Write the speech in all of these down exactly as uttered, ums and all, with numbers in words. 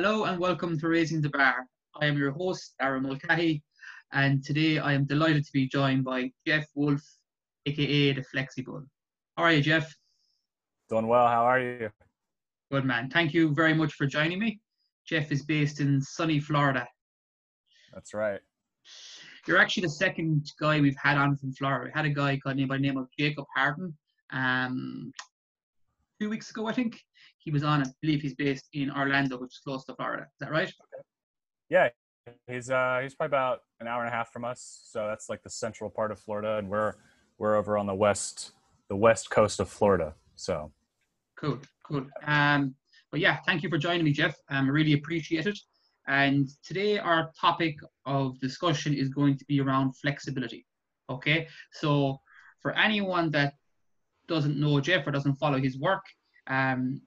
Hello and welcome to Raising the Bar. I am your host, Aaron Mulcahy, and today I am delighted to be joined by Jeff Wolfe, aka The FlexiBull. How are you, Jeff? Doing well, how are you? Good, man. Thank you very much for joining me. Jeff is based in sunny Florida. That's right. You're actually the second guy we've had on from Florida. We had a guy by the name of Jacob Harden um, two weeks ago, I think. He was on, I believe he's based in Orlando, which is close to Florida. Is that right? Yeah, he's uh, he's probably about an hour and a half from us. So that's like the central part of Florida, and we're we're over on the west the west coast of Florida. So cool, cool. Um, but yeah, thank you for joining me, Jeff. I um, really appreciate it. And today our topic of discussion is going to be around flexibility. Okay, so for anyone that doesn't know Jeff or doesn't follow his work, um.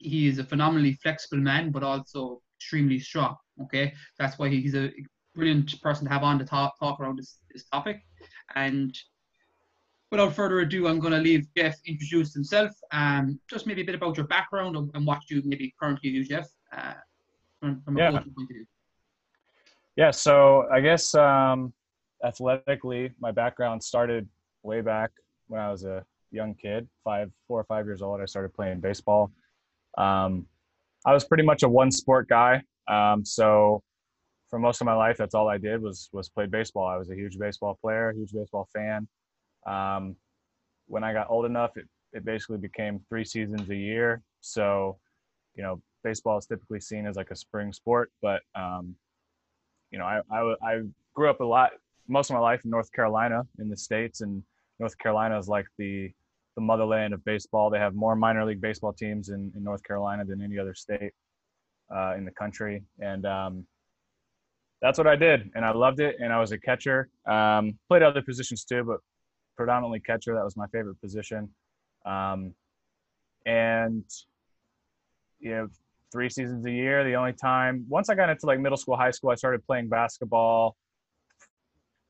He is a phenomenally flexible man, but also extremely strong. Okay, that's why he's a brilliant person to have on to talk, talk around this, this topic. And without further ado, I'm going to leave Jeff introduce himself. Um, just maybe a bit about your background and, and what you maybe currently do, Jeff, uh, from, from a yeah. coaching point of view. Yeah, so I guess um, athletically, my background started way back when I was a young kid, five, four or five years old. I started playing baseball. Um, I was pretty much a one sport guy. Um, so for most of my life, that's all I did was, was play baseball. I was a huge baseball player, huge baseball fan. Um, when I got old enough, it, it basically became three seasons a year. So, you know, baseball is typically seen as like a spring sport, but, um, you know, I, I, I grew up a lot, most of my life in North Carolina in the States, and North Carolina is like the the motherland of baseball. They have more minor league baseball teams in, in North Carolina than any other state uh, in the country. And um, that's what I did. And I loved it. And I was a catcher, um, played other positions too, but predominantly catcher. That was my favorite position. Um, and, you know, three seasons a year, the only time, once I got into like middle school, high school, I started playing basketball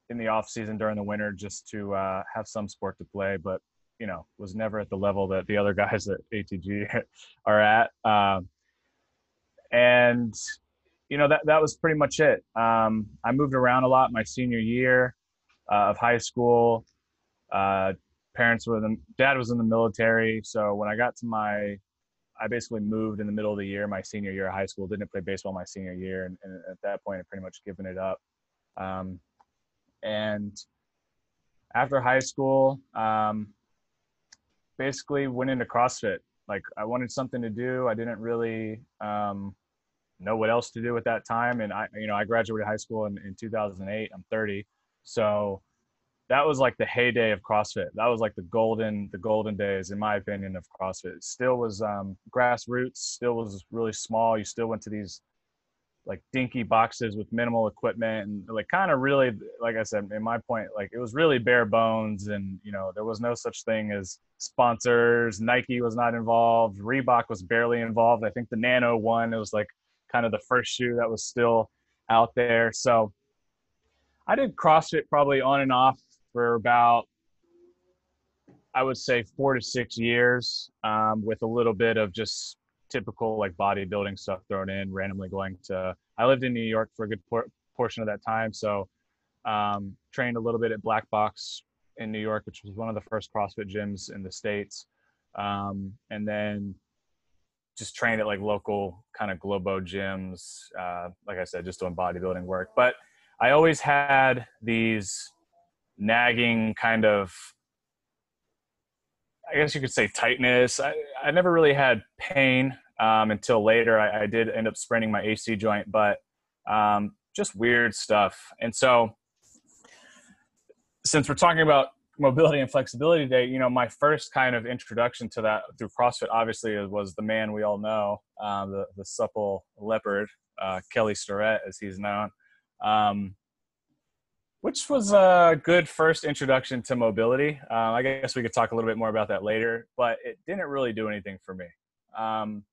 in the off season during the winter, just to uh, have some sport to play. But you know, was never at the level that the other guys at A T G are at. Um, and, you know, that, that was pretty much it. Um, I moved around a lot my senior year uh, of high school. Uh, parents were, the, dad was in the military. So when I got to my, I basically moved in the middle of the year, my senior year of high school, didn't play baseball my senior year. And, and at that point, I pretty much given it up. Um, and after high school, um, basically went into CrossFit. Like I wanted something to do. I didn't really um, know what else to do at that time. And I, you know, I graduated high school in, in two thousand eight, I'm thirty. So that was like the heyday of CrossFit. That was like the golden, the golden days, in my opinion, of CrossFit. It still was um, grassroots, still was really small. You still went to these like dinky boxes with minimal equipment, and like kind of really, like I said, in my point, like it was really bare bones. And, you know, there was no such thing as sponsors. Nike was not involved. Reebok was barely involved. I think the Nano one, it was like kind of the first shoe that was still out there. So I did CrossFit probably on and off for about, I would say four to six years, um, with a little bit of just typical like bodybuilding stuff thrown in, randomly going to, I lived in New York for a good por- portion of that time. So um, trained a little bit at Black Box in New York, which was one of the first CrossFit gyms in the States. Um, and then just trained at like local kind of Globo gyms. Uh, like I said, just doing bodybuilding work, but I always had these nagging kind of, I guess you could say tightness. I, I never really had pain um, until later. I, I did end up spraining my A C joint, but um, just weird stuff. And so since we're talking about mobility and flexibility today, you know, my first kind of introduction to that through CrossFit obviously was the man we all know, uh, the, the supple leopard, uh, Kelly Starrett, as he's known, um, which was a good first introduction to mobility. Uh, I guess we could talk a little bit more about that later, but it didn't really do anything for me. Um,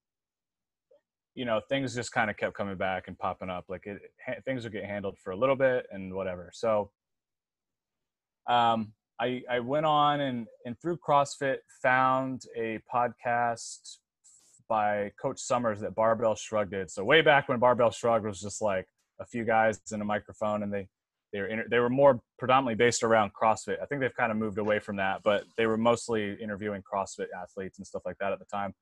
you know, things just kind of kept coming back and popping up. Like it, ha- things would get handled for a little bit and whatever. So um, I, I went on and, and through CrossFit found a podcast by Coach Summers that Barbell Shrugged did. So way back when Barbell Shrugged was just like a few guys in a microphone, and they they were inter- they were more predominantly based around CrossFit. I think they've kind of moved away from that, but they were mostly interviewing CrossFit athletes and stuff like that at the time.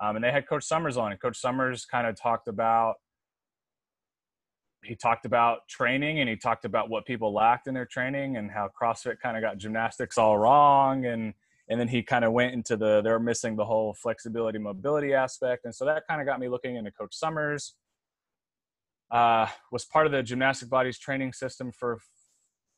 Um, and they had Coach Summers on, and Coach Summers kind of talked about he talked about training, and he talked about what people lacked in their training, and how CrossFit kind of got gymnastics all wrong. And And then he kind of went into the, they're missing the whole flexibility, mobility aspect. And so that kind of got me looking into Coach Summers. Uh, was part of the Gymnastic Bodies training system for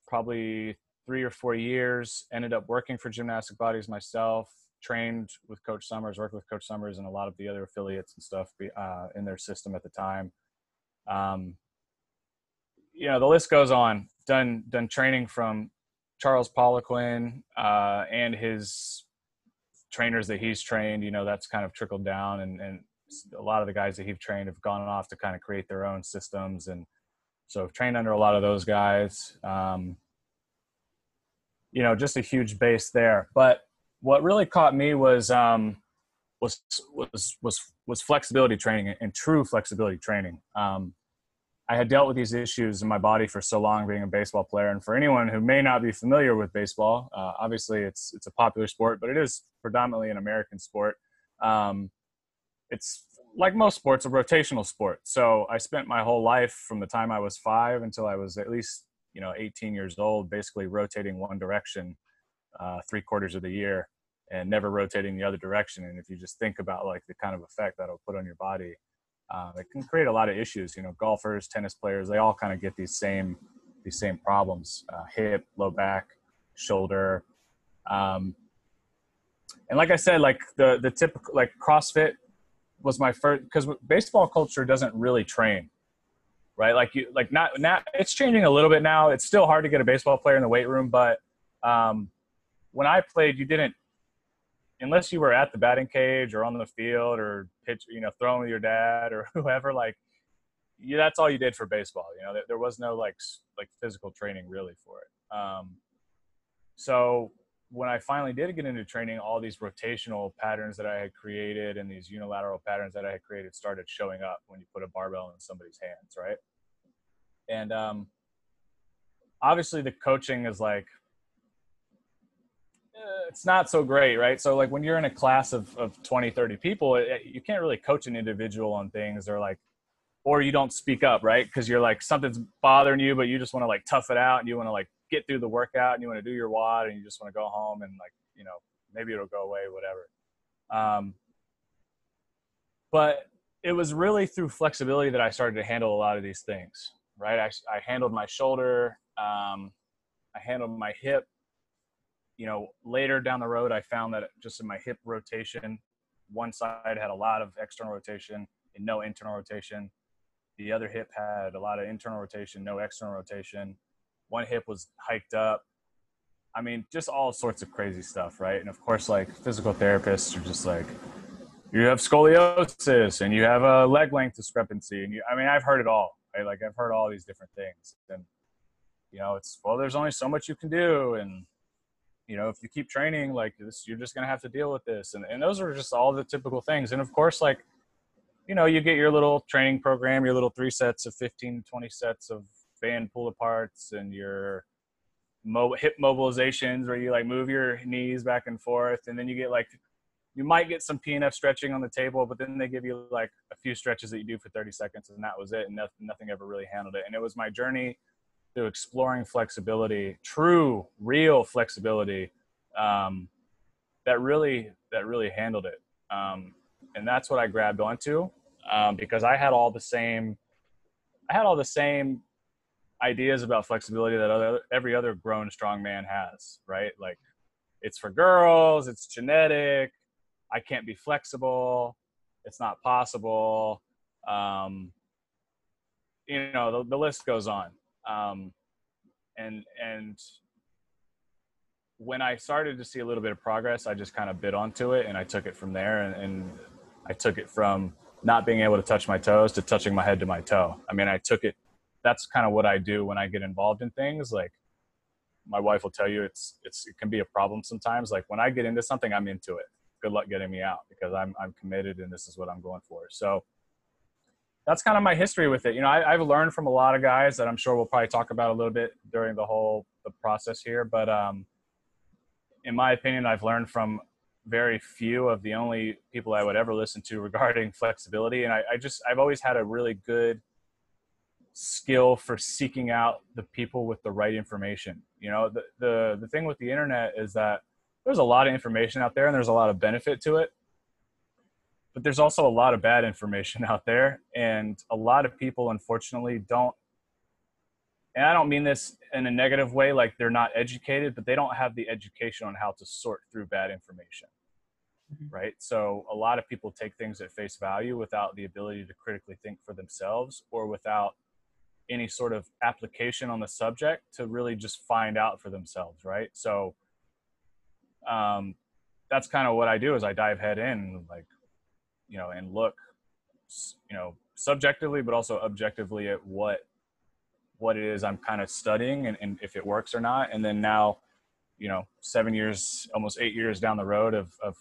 probably three or four years. Ended up working for Gymnastic Bodies myself. Trained with Coach Summers, worked with Coach Summers and a lot of the other affiliates and stuff uh, in their system at the time. Um, you know, the list goes on. Done, done training from Charles Poliquin uh, and his trainers that he's trained, you know, that's kind of trickled down. And, and a lot of the guys that he's trained have gone off to kind of create their own systems. And so I've trained under a lot of those guys, um, you know, just a huge base there. But what really caught me was, um, was, was, was, was flexibility training and true flexibility training. Um, I had dealt with these issues in my body for so long being a baseball player. And for anyone who may not be familiar with baseball, uh, obviously it's it's a popular sport, but it is predominantly an American sport. Um, it's, like most sports, a rotational sport. So I spent my whole life from the time I was five until I was at least, you know, eighteen years old, basically rotating one direction uh, three quarters of the year and never rotating the other direction. And if you just think about like the kind of effect that'll put on your body, Uh, it can create a lot of issues. You know, golfers, tennis players, they all kind of get these same these same problems, uh, hip, low back, shoulder. Um, and like I said, like the, the typical, like CrossFit was my first, because baseball culture doesn't really train, right? Like you, like not, now it's changing a little bit now. It's still hard to get a baseball player in the weight room, but um, when I played, you didn't, unless you were at the batting cage or on the field or pitch, you know, throwing with your dad or whoever, like you, that's all you did for baseball. You know, there, there was no like, like physical training really for it. Um, so when I finally did get into training, all these rotational patterns that I had created and these unilateral patterns that I had created started showing up when you put a barbell in somebody's hands. Right. And um, obviously the coaching is like, it's not so great, right? So like when you're in a class of, of twenty, thirty people, it, you can't really coach an individual on things, or like, or you don't speak up, right? Because you're like, something's bothering you, but you just want to like tough it out, and you want to like get through the workout, and you want to do your WOD, and you just want to go home and like, you know, maybe it'll go away, whatever. Um, but it was really through flexibility that I started to handle a lot of these things, right? I, I handled my shoulder. Um, I handled my hip. You know, later down the road, I found that just in my hip rotation, one side had a lot of external rotation and no internal rotation. The other hip had a lot of internal rotation, no external rotation. One hip was hiked up. I mean, just all sorts of crazy stuff, right? And of course, like physical therapists are just like, you have scoliosis and you have a leg length discrepancy. And you, I mean, I've heard it all, right? Like I've heard all these different things. And, you know, it's, well, there's only so much you can do. And, you know, if you keep training like this, you're just going to have to deal with this. And, and those are just all the typical things. And of course, like, you know, you get your little training program, your little three sets of fifteen, twenty sets of band pull aparts and your mo- hip mobilizations where you like move your knees back and forth. And then you get like, you might get some P and F stretching on the table, but then they give you like a few stretches that you do for thirty seconds. And that was it. And nothing, nothing ever really handled it. And it was my journey to exploring flexibility, true, real flexibility, um, that really that really handled it, um, and that's what I grabbed onto, um, because I had all the same, I had all the same ideas about flexibility that other, every other grown strongman has, right? Like, it's for girls, it's genetic, I can't be flexible, it's not possible, um, you know, the, the list goes on. Um, and, and when I started to see a little bit of progress, I just kind of bit onto it and I took it from there, and, and I took it from not being able to touch my toes to touching my head to my toe. I mean, I took it, that's kind of what I do when I get involved in things. Like my wife will tell you, it's, it's, it can be a problem sometimes. Like when I get into something, I'm into it good luck getting me out, because I'm, I'm committed and this is what I'm going for. So that's kind of my history with it. You know, I, I've learned from a lot of guys that I'm sure we'll probably talk about a little bit during the whole the process here. But um, in my opinion, I've learned from very few of the only people I would ever listen to regarding flexibility. And I, I just, I've always had a really good skill for seeking out the people with the right information. You know, the, the, the thing with the internet is that there's a lot of information out there and there's a lot of benefit to it, but there's also a lot of bad information out there. And a lot of people, unfortunately, don't, and I don't mean this in a negative way, like they're not educated, but they don't have the education on how to sort through bad information, mm-hmm. right? So a lot of people take things at face value without the ability to critically think for themselves, or without any sort of application on the subject to really just find out for themselves, right? So um, that's kind of what I do, is I dive head in, like, you know, and look, you know, subjectively, but also objectively at what, what it is I'm kind of studying, and, and if it works or not. And then now, you know, seven years, almost eight years down the road of, of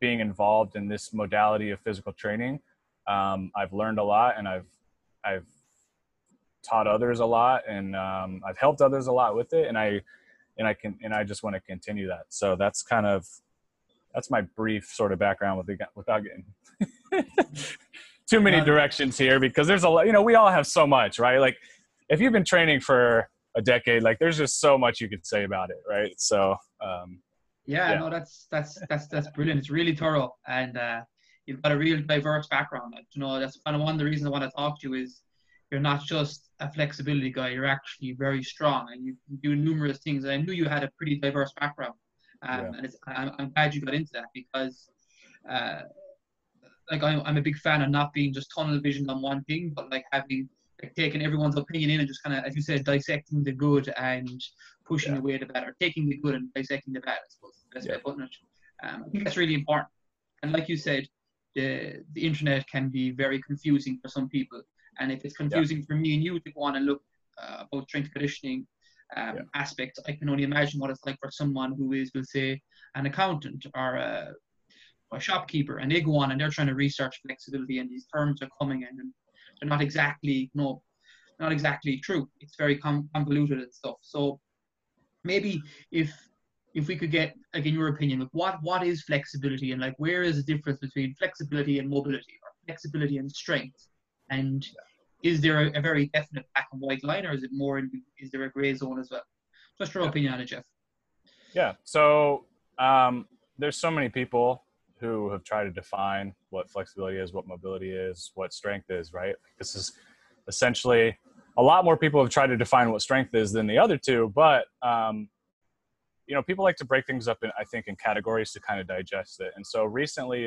being involved in this modality of physical training, um, I've learned a lot, and I've, I've taught others a lot, and um, I've helped others a lot with it. And I, and I can, and I just want to continue that. So that's kind of, that's my brief sort of background with the, without getting too many directions here, because there's a lot, you know, we all have so much, right? Like if you've been training for a decade, like there's just so much you could say about it. Right. So, um, yeah, yeah. no, that's, that's, that's, that's brilliant. It's really thorough. And, uh, you've got a real diverse background. You know, that's kind of one of the reasons I want to talk to you, is you're not just a flexibility guy. You're actually very strong, and you do numerous things. And I knew you had a pretty diverse background. Um, yeah. And it's, I'm, I'm glad you got into that, because uh, like I'm, I'm a big fan of not being just tunnel vision on one thing, but like having, like taking everyone's opinion in and just kind of, as you said, dissecting the good and pushing yeah. away the bad, or taking the good and dissecting the bad, I suppose, is the best yeah. way of putting it. Um, I think that's really important. And like you said, the, the internet can be very confusing for some people. And if it's confusing yeah. for me and you to go on and look uh, about strength conditioning, Um, yeah. aspects, I can only imagine what it's like for someone who is, we'll say, an accountant or a, a shopkeeper, and they go on and they're trying to research flexibility, and these terms are coming in and they're not exactly no not exactly true. It's very convoluted and stuff. So maybe if if we could get, like, in your opinion, like what what is flexibility, and like where is the difference between flexibility and mobility, or flexibility and strength, and yeah. is there a, a very definite black and white line, or is it more, in, is there a gray zone as well? Just your yeah. opinion on it, Jeff. Yeah. So um, there's so many people who have tried to define what flexibility is, what mobility is, what strength is, right? This is essentially, a lot more people have tried to define what strength is than the other two, but um, you know, people like to break things up in, I think, in categories to kind of digest it. And so recently,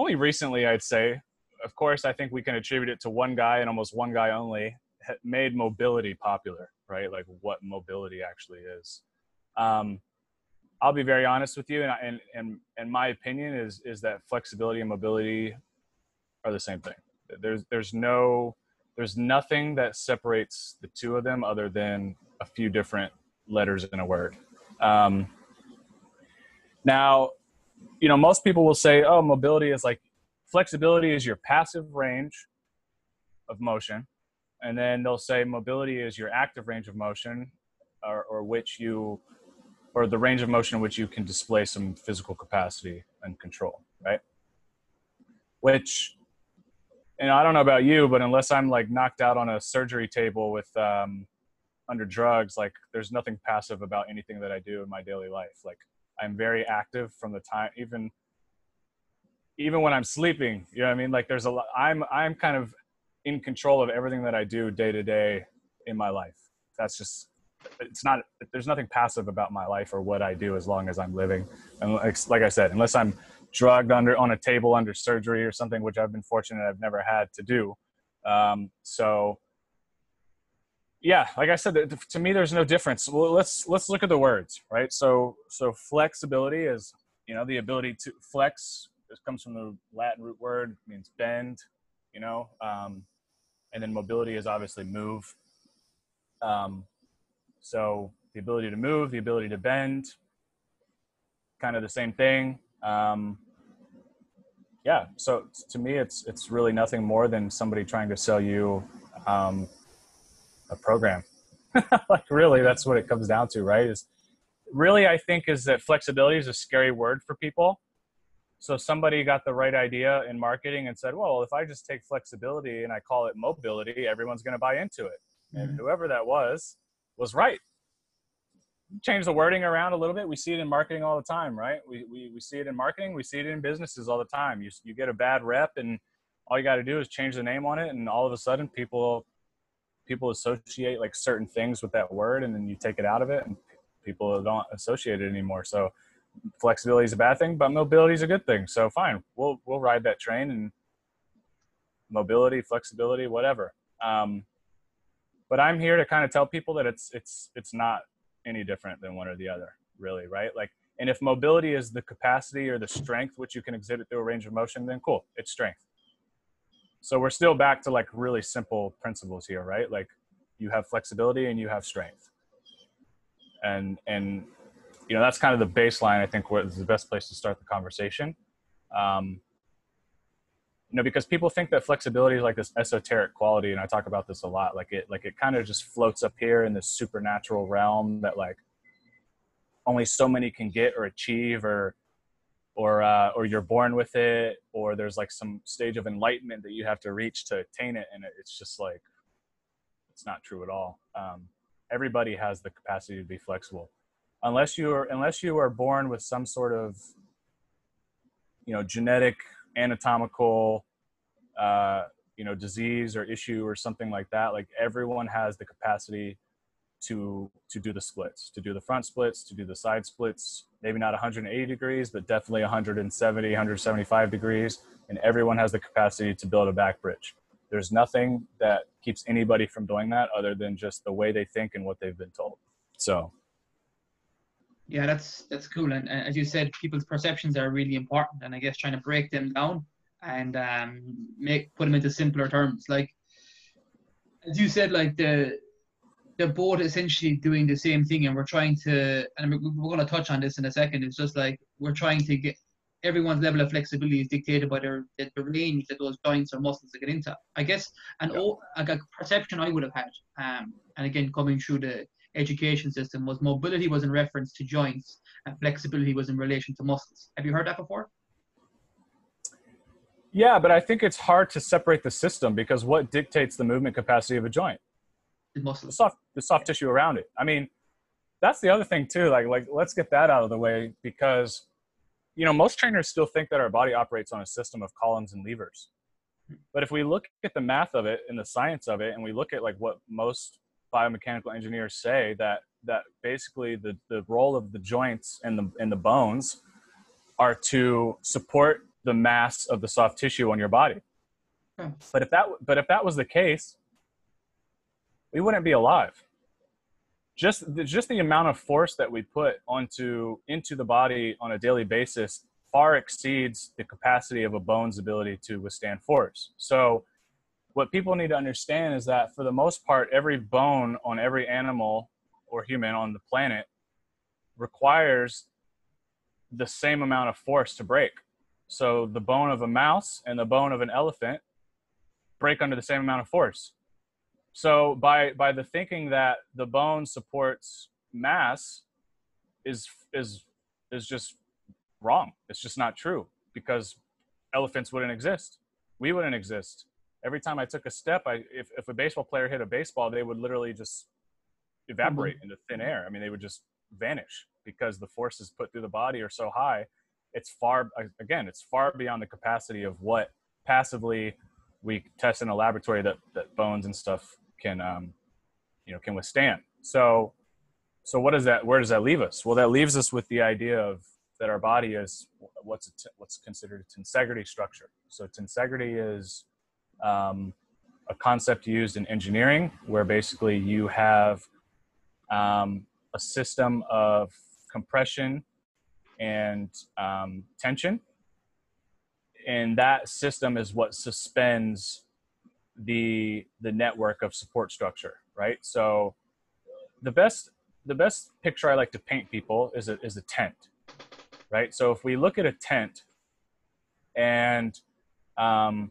only recently I'd say, of course, I think we can attribute it to one guy, and almost one guy only, made mobility popular, right? Like what mobility actually is. Um, I'll be very honest with you. And, and, and, and my opinion is, is that flexibility and mobility are the same thing. There's, there's no, there's nothing that separates the two of them other than a few different letters in a word. Um, now, you know, most people will say, oh, mobility is like, flexibility is your passive range of motion. And then they'll say mobility is your active range of motion, or, or which you, or the range of motion in which you can display some physical capacity and control, right? Which, and I don't know about you, but unless I'm like knocked out on a surgery table with, um, under drugs, like there's nothing passive about anything that I do in my daily life. Like I'm very active from the time, even even when I'm sleeping, you know what I mean? Like there's a lot, I'm, I'm kind of in control of everything that I do day to day in my life. That's just, it's not, there's nothing passive about my life or what I do as long as I'm living. And like, like I said, unless I'm drugged under on a table under surgery or something, which I've been fortunate I've never had to do. Um, so yeah, like I said, to me, there's no difference. Well, let's, let's look at the words, right? So, so flexibility is, you know, the ability to flex. It comes from the Latin root word, means bend, you know, um, and then mobility is obviously move. Um, so the ability to move, the ability to bend, kind of the same thing. Um, yeah. So to me, it's, it's really nothing more than somebody trying to sell you um, a program. Like really, that's what it comes down to, right? Is really, I think is that flexibility is a scary word for people. So somebody got the right idea in marketing and said, well, if I just take flexibility and I call it mobility, everyone's going to buy into it. And whoever that was, was right. Change the wording around a little bit. We see it in marketing all the time, right? We, we, we see it in marketing. We see it in businesses all the time. You, you get a bad rep and all you got to do is change the name on it. And all of a sudden people, people associate like certain things with that word, and then you take it out of it and people don't associate it anymore. So flexibility is a bad thing, but mobility is a good thing. So fine, we'll, we'll ride that train and mobility, flexibility, whatever. Um, But I'm here to kind of tell people that it's it's it's not any different than one or the other, really, right? Like, and if mobility is the capacity or the strength which you can exhibit through a range of motion, then cool, it's strength. So we're still back to like really simple principles here, right? Like, you have flexibility and you have strength, and and you know that's kind of the baseline. I think was the best place to start the conversation. Um, You know, because people think that flexibility is like this esoteric quality, and I talk about this a lot. Like it, like it kind of just floats up here in this supernatural realm that like only so many can get or achieve, or or uh, or you're born with it, or there's like some stage of enlightenment that you have to reach to attain it, and it's just like it's not true at all. Um, everybody has the capacity to be flexible, unless you are unless you are born with some sort of you know genetic anatomical, uh, you know, disease or issue or something like that. Like everyone has the capacity to, to do the splits, to do the front splits, to do the side splits, maybe not one hundred eighty degrees, but definitely one seventy, one seventy-five degrees. And everyone has the capacity to build a back bridge. There's nothing that keeps anybody from doing that other than just the way they think and what they've been told. So. Yeah, that's that's cool. And uh, as you said, people's perceptions are really important. And I guess trying to break them down and um, make put them into simpler terms. Like, as you said, like the, they're both essentially doing the same thing. And we're trying to, and we're going to touch on this in a second. It's just like we're trying to get everyone's level of flexibility is dictated by their, the range that those joints or muscles get into. I guess, and yeah. all, like a perception I would have had, um, and again, coming through the education system, was mobility was in reference to joints and flexibility was in relation to muscles. Have you heard that before? Yeah, but I think it's hard to separate the system, because what dictates the movement capacity of a joint? The muscle. The soft, the soft yeah. tissue around it. I mean, that's the other thing too. Like, like, let's get that out of the way, because, you know, most trainers still think that our body operates on a system of columns and levers. But if we look at the math of it and the science of it, and we look at like what most biomechanical engineers say, that that basically the the role of the joints and the and the bones are to support the mass of the soft tissue on your body. Okay. But if that but if that was the case, we wouldn't be alive. Just the, just the amount of force that we put onto into the body on a daily basis far exceeds the capacity of a bone's ability to withstand force. So what people need to understand is that for the most part, every bone on every animal or human on the planet requires the same amount of force to break. So the bone of a mouse and the bone of an elephant break under the same amount of force. So by, by the thinking that the bone supports mass is, is, is just wrong. It's just not true, because elephants wouldn't exist. We wouldn't exist. Every time I took a step, I, if, if a baseball player hit a baseball, they would literally just evaporate into thin air. I mean, they would just vanish, because the forces put through the body are so high. It's far, again, it's far beyond the capacity of what passively we test in a laboratory that, that bones and stuff can, um, you know, can withstand. So, so what is that? Where does that leave us? Well, that leaves us with the idea of that our body is what's a t- what's considered a tensegrity structure. So tensegrity is Um, a concept used in engineering where basically you have um, a system of compression and um, tension. And that system is what suspends the, the network of support structure, right? So the best, the best picture I like to paint people is a, is a tent. right? So if we look at a tent and, um,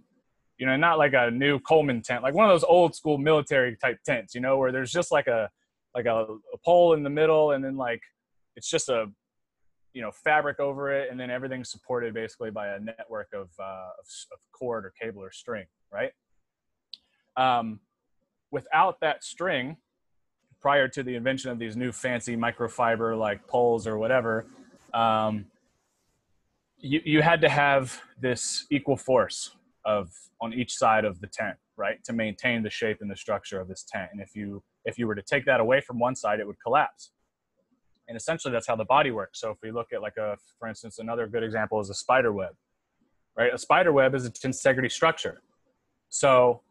you know, not like a new Coleman tent, like one of those old school military type tents, you know, where there's just like a, like a, a pole in the middle, and then like, it's just a, you know, fabric over it. And then everything's supported basically by a network of, uh, of, of cord or cable or string, right? Um, without that string, prior to the invention of these new fancy microfiber like poles or whatever, um, you, you had to have this equal force of on each side of the tent, right, to maintain the shape and the structure of this tent. And if you, if you were to take that away from one side, it would collapse. And essentially that's how the body works. So if we look at like a, for instance, another good example is a spider web, right? A spider web is a tensegrity structure. So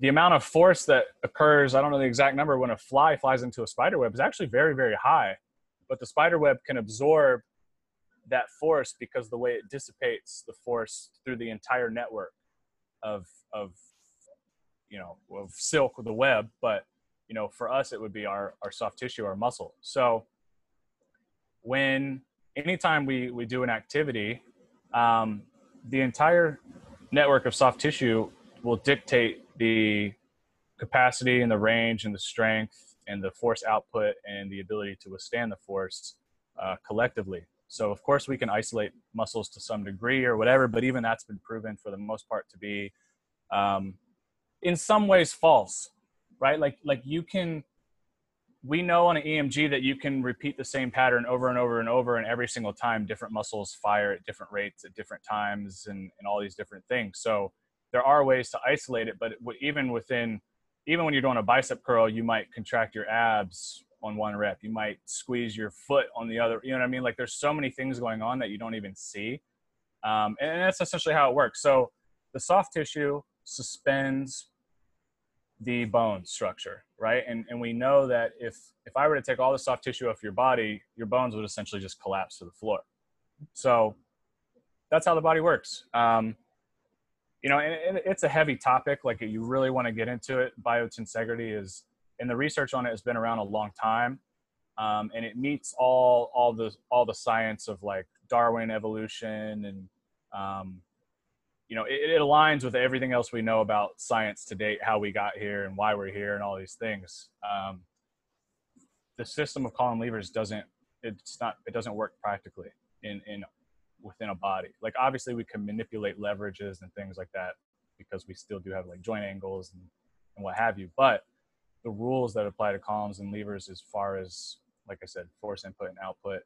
the amount of force that occurs, I don't know the exact number, when a fly flies into a spider web is actually very, very high, but the spider web can absorb that force because the way it dissipates the force through the entire network of, of, you know, of silk or the web. But, you know, for us, it would be our, our soft tissue, our muscle. So when, anytime we, we do an activity, um, the entire network of soft tissue will dictate the capacity and the range and the strength and the force output and the ability to withstand the force uh, collectively. So of course we can isolate muscles to some degree or whatever, but even that's been proven for the most part to be um, in some ways false, right? Like, like you can, we know on an E M G that you can repeat the same pattern over and over and over, and every single time different muscles fire at different rates at different times and, and all these different things. So there are ways to isolate it, but even within, even when you're doing a bicep curl, you might contract your abs on one rep. You might squeeze your foot on the other, you know what I mean? Like there's so many things going on that you don't even see. Um, and that's essentially how it works. So the soft tissue suspends the bone structure, right? And, and we know that if, if I were to take all the soft tissue off your body, your bones would essentially just collapse to the floor. So that's how the body works. Um, You know, and it's a heavy topic. Like you really want to get into it. Biotensegrity is, and the research on it has been around a long time, um, and it meets all all the all the science of like Darwin evolution, and um, you know, it, it aligns with everything else we know about science to date, how we got here and why we're here, and all these things. Um, the system of Colin Lever's doesn't, it's not, it doesn't work practically in in. within a body. Like obviously we can manipulate leverages and things like that because we still do have like joint angles and, and what have you, but the rules that apply to columns and levers as far as, like I said, force input and output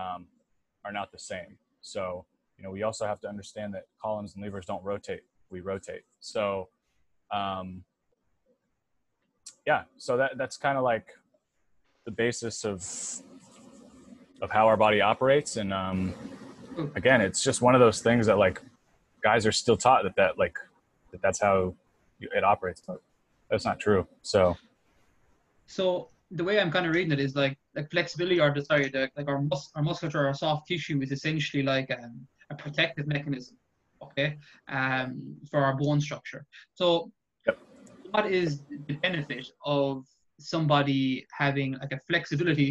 um, are not the same. So, you know, we also have to understand that columns and levers don't rotate, we rotate. So um, yeah, so that, that's kind of like the basis of, of how our body operates. And um, again, it's just one of those things that like guys are still taught that that like that that's how it operates. That's not true. So, so the way I'm kind of reading it is like like flexibility, or sorry, the, like our mus our musculature, our soft tissue is essentially like um, a protective mechanism, okay, um, for our bone structure. So, yep. What is the benefit of somebody having like a flexibility?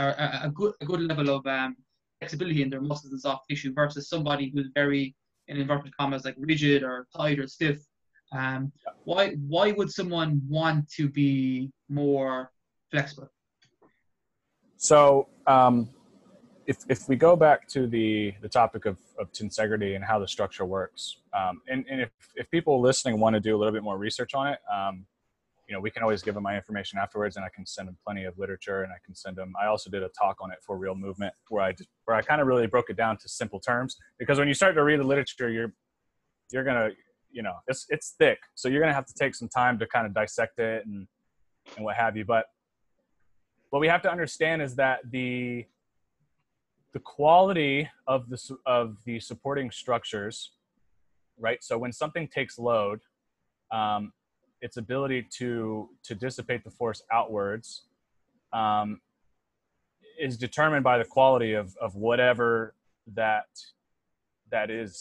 Or a, a good a good level of um, flexibility in their muscles and soft tissue versus somebody who's very, in inverted commas, like rigid or tight or stiff. Um, why why would someone want to be more flexible? So um, if if we go back to the the topic of, of tensegrity and how the structure works, um, and and if if people listening want to do a little bit more research on it. Um, You know, we can always give them my information afterwards, and I can send them plenty of literature, and I can send them. I also did a talk on it for Real Movement, where I just, where I kind of really broke it down to simple terms, because when you start to read the literature, you're you're gonna, you know, it's it's thick, so you're gonna have to take some time to kind of dissect it and and what have you. But what we have to understand is that the the quality of the of the supporting structures, right? So when something takes load, um, its ability to, to dissipate the force outwards um, is determined by the quality of, of whatever that, that is,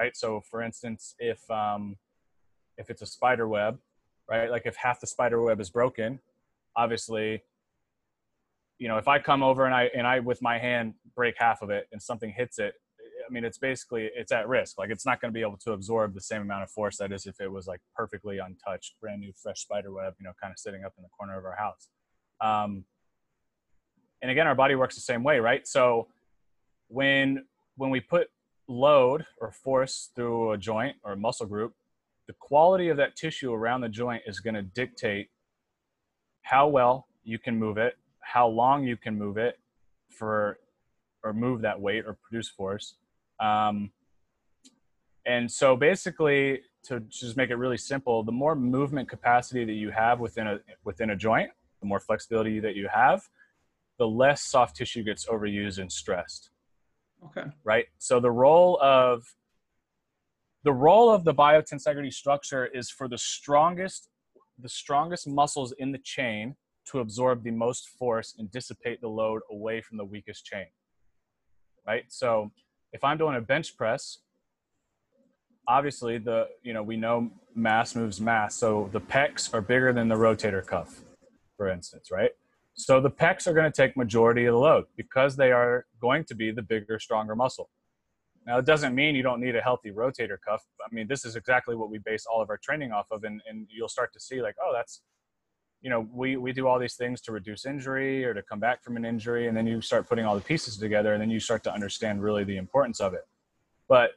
right? So for instance, if, um, if it's a spider web, right? Like if half the spider web is broken, obviously, you know, if I come over and I, and I, with my hand, break half of it and something hits it, I mean, it's basically, it's at risk. Like, it's not going to be able to absorb the same amount of force that is if it was like perfectly untouched, brand new, fresh spider web, you know, kind of sitting up in the corner of our house. Um, and again, our body works the same way, right? So when, when we put load or force through a joint or a muscle group, the quality of that tissue around the joint is going to dictate how well you can move it, how long you can move it for, or move that weight or produce force. Um, and so basically, to just make it really simple, the more movement capacity that you have within a, within a joint, the more flexibility that you have, the less soft tissue gets overused and stressed. Okay. Right. So the role of the role of the biotensegrity structure is for the strongest, the strongest muscles in the chain to absorb the most force and dissipate the load away from the weakest chain. Right. So if I'm doing a bench press, obviously the, you know, we know mass moves mass. So the pecs are bigger than the rotator cuff, for instance. Right. So the pecs are going to take majority of the load because they are going to be the bigger, stronger muscle. Now, it doesn't mean you don't need a healthy rotator cuff. I mean, this is exactly what we base all of our training off of. And, and you'll start to see like, oh, that's, you know, we, we do all these things to reduce injury or to come back from an injury. And then you start putting all the pieces together and then you start to understand really the importance of it. But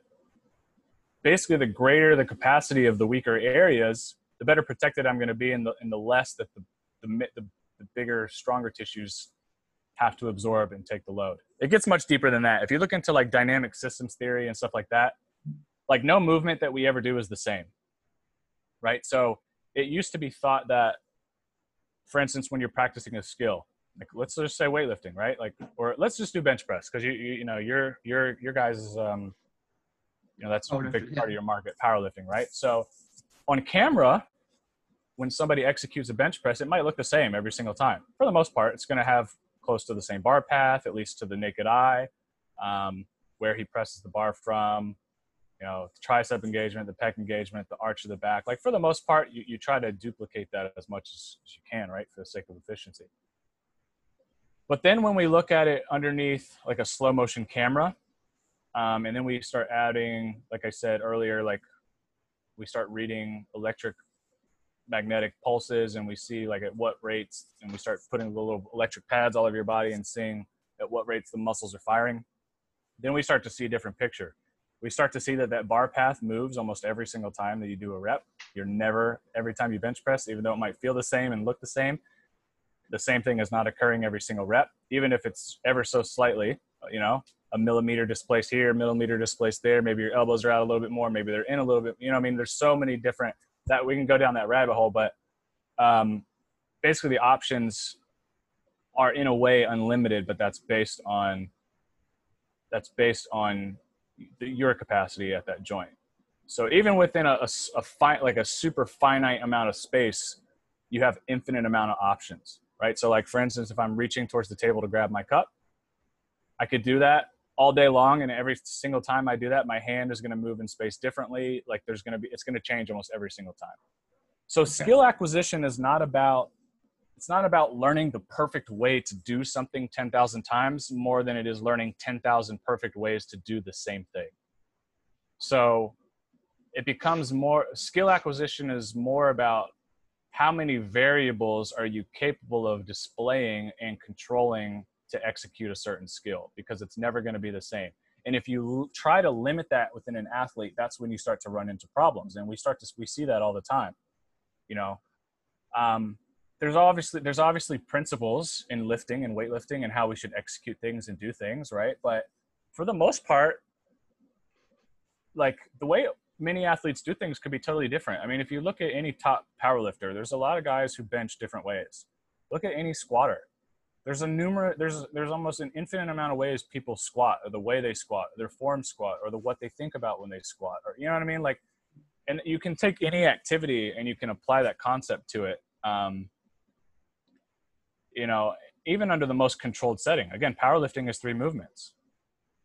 basically the greater the capacity of the weaker areas, the better protected I'm going to be, and the, and the less that the, the, the, the bigger, stronger tissues have to absorb and take the load. It gets much deeper than that. If you look into like dynamic systems theory and stuff like that, like no movement that we ever do is the same. Right. So it used to be thought that, for instance, when you're practicing a skill, like let's just say weightlifting, right? Like, or let's just do bench press. Cause you, you, you know, your, your, your guys is, um, you know, that's a big part yeah. of your market, powerlifting, right? So on camera, when somebody executes a bench press, it might look the same every single time. For the most part, it's going to have close to the same bar path, at least to the naked eye, um, where he presses the bar from, you know, the tricep engagement, the pec engagement, the arch of the back. Like for the most part, you, you try to duplicate that as much as you can, right? For the sake of efficiency. But then when we look at it underneath like a slow motion camera, um, and then we start adding, like I said earlier, like we start reading electric magnetic pulses and we see like at what rates, and we start putting little electric pads all over your body and seeing at what rates the muscles are firing. Then we start to see a different picture. We start to see that that bar path moves almost every single time that you do a rep. You're never, every time you bench press, even though it might feel the same and look the same, the same thing is not occurring every single rep, even if it's ever so slightly, you know, a millimeter displaced here, millimeter displaced there. Maybe your elbows are out a little bit more. Maybe they're in a little bit, you know, I mean, there's so many different that we can go down that rabbit hole, but um, basically the options are in a way unlimited, but that's based on, that's based on, your capacity at that joint. So even within a, a, a fi- like a super finite amount of space, you have infinite amount of options, right? So like, for instance, if I'm reaching towards the table to grab my cup, I could do that all day long. And every single time I do that, my hand is going to move in space differently. Like there's going to be, it's going to change almost every single time. So okay. Skill acquisition is not about, it's not about learning the perfect way to do something ten thousand times more than it is learning ten thousand perfect ways to do the same thing. So it becomes more, skill acquisition is more about how many variables are you capable of displaying and controlling to execute a certain skill, because it's never going to be the same. And if you try to limit that within an athlete, that's when you start to run into problems. And we start to, we see that all the time, you know, um, There's obviously there's obviously principles in lifting and weightlifting and how we should execute things and do things, right? But for the most part, like the way many athletes do things could be totally different. I mean, if you look at any top powerlifter, there's a lot of guys who bench different ways. Look at any squatter. There's a numer there's there's almost an infinite amount of ways people squat, or the way they squat, or their form squat, or the what they think about when they squat, or you know what I mean? Like, and you can take any activity and you can apply that concept to it. Um, You know, even under the most controlled setting. Again, powerlifting is three movements.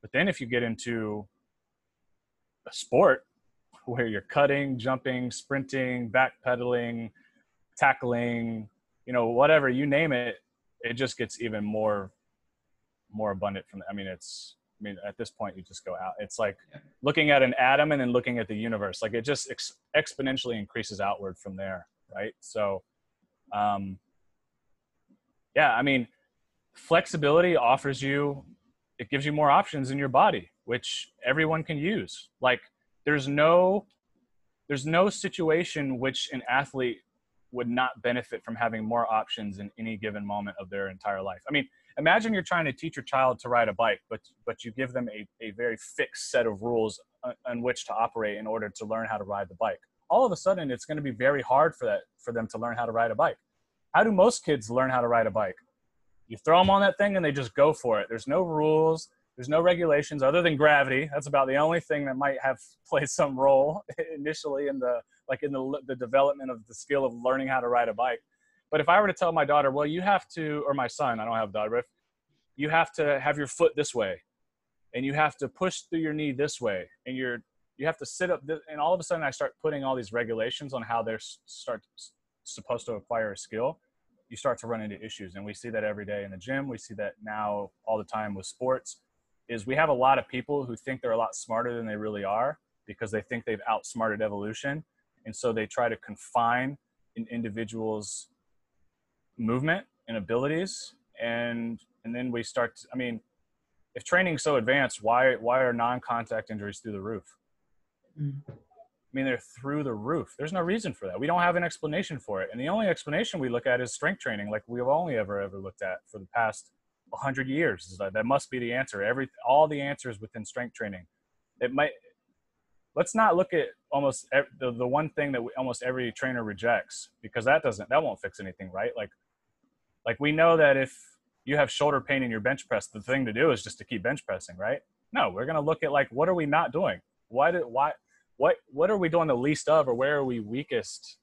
But then if you get into a sport where you're cutting, jumping, sprinting, backpedaling, tackling, you know, whatever, you name it, it just gets even more more abundant from, I mean, it's, I mean, at this point you just go out. It's like looking at an atom and then looking at the universe. Like it just ex exponentially increases outward from there. Right. So, um, yeah, I mean, flexibility offers you, it gives you more options in your body, which everyone can use. Like there's no, there's no situation which an athlete would not benefit from having more options in any given moment of their entire life. I mean, imagine you're trying to teach your child to ride a bike, but, but you give them a, a very fixed set of rules on, on which to operate in order to learn how to ride the bike. All of a sudden, it's going to be very hard for that, for them to learn how to ride a bike. How do most kids learn how to ride a bike? You throw them on that thing and they just go for it. There's no rules. There's no regulations other than gravity. That's about the only thing that might have played some role initially in the, like in the, the development of the skill of learning how to ride a bike. But if I were to tell my daughter, well, you have to, or my son, I don't have a daughter, but you have to have your foot this way and you have to push through your knee this way and you're, you have to sit up. This, and all of a sudden I start putting all these regulations on how they're start supposed to acquire a skill. You start to run into issues. And we see that every day in the gym. We see that now all the time with sports, is we have a lot of people who think they're a lot smarter than they really are because they think they've outsmarted evolution. And so they try to confine an individual's movement and abilities, and and then we start to, I mean, if training's so advanced, why why are non-contact injuries through the roof? Mm. I mean, they're through the roof. There's no reason for that. We don't have an explanation for it, and the only explanation we look at is strength training, like we've only ever ever looked at for the past one hundred years. Is like, that must be the answer. Every all the answers within strength training. It might. Let's not look at almost every, the, the one thing that we, almost every trainer rejects, because that doesn't that won't fix anything, right? Like. Like we know that if you have shoulder pain in your bench press, the thing to do is just to keep bench pressing, right? No, we're going to look at like, what are we not doing? Why did, why, what, what are we doing the least of, or where are we weakest?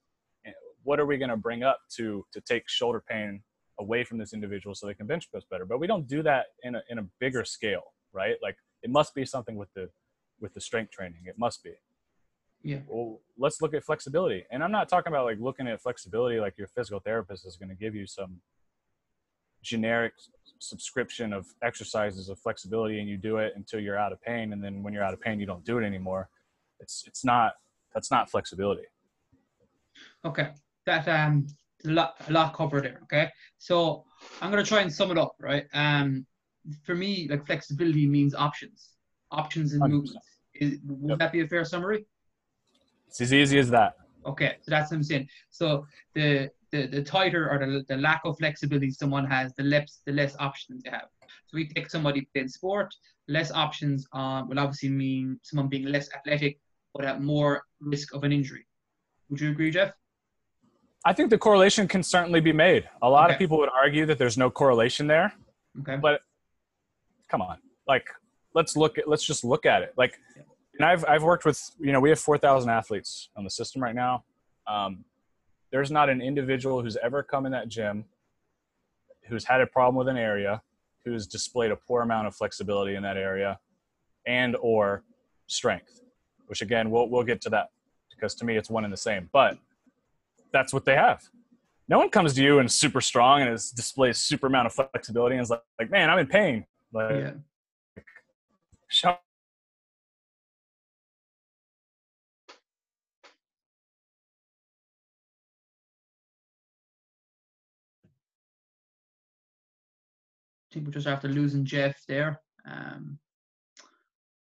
What are we going to bring up to, to take shoulder pain away from this individual so they can bench press better? But we don't do that in a, in a bigger scale, right? Like it must be something with the, with the strength training. It must be. Yeah. Well, let's look at flexibility. And I'm not talking about like looking at flexibility, like your physical therapist is going to give you some generic subscription of exercises of flexibility and you do it until you're out of pain, and then when you're out of pain you don't do it anymore. It's it's not, that's not flexibility. Okay, that um a lot, a lot covered there. Okay, so I'm going to try and sum it up, right? Um for me, like, flexibility means options options in movement. Would yep. that be a fair summary? It's as easy as that. Okay, so that's what I'm saying. So the The, the tighter or the, the lack of flexibility someone has, the less the less options they have. So we take somebody playing sport, less options um, will obviously mean someone being less athletic, but at more risk of an injury. Would you agree, Jeff? I think the correlation can certainly be made. A lot okay. of people would argue that there's no correlation there. Okay. But come on, like let's look at let's just look at it. Like, yeah. and I've I've worked with, you know, we have four thousand athletes on the system right now. Um, There's not an individual who's ever come in that gym who's had a problem with an area, who's displayed a poor amount of flexibility in that area and or strength, which again, we'll, we'll get to that because to me it's one and the same, but that's what they have. No one comes to you and is super strong and is displays super amount of flexibility and is like, like man, I'm in pain. Like, yeah. Shout I think we're just after losing Jeff there. Um,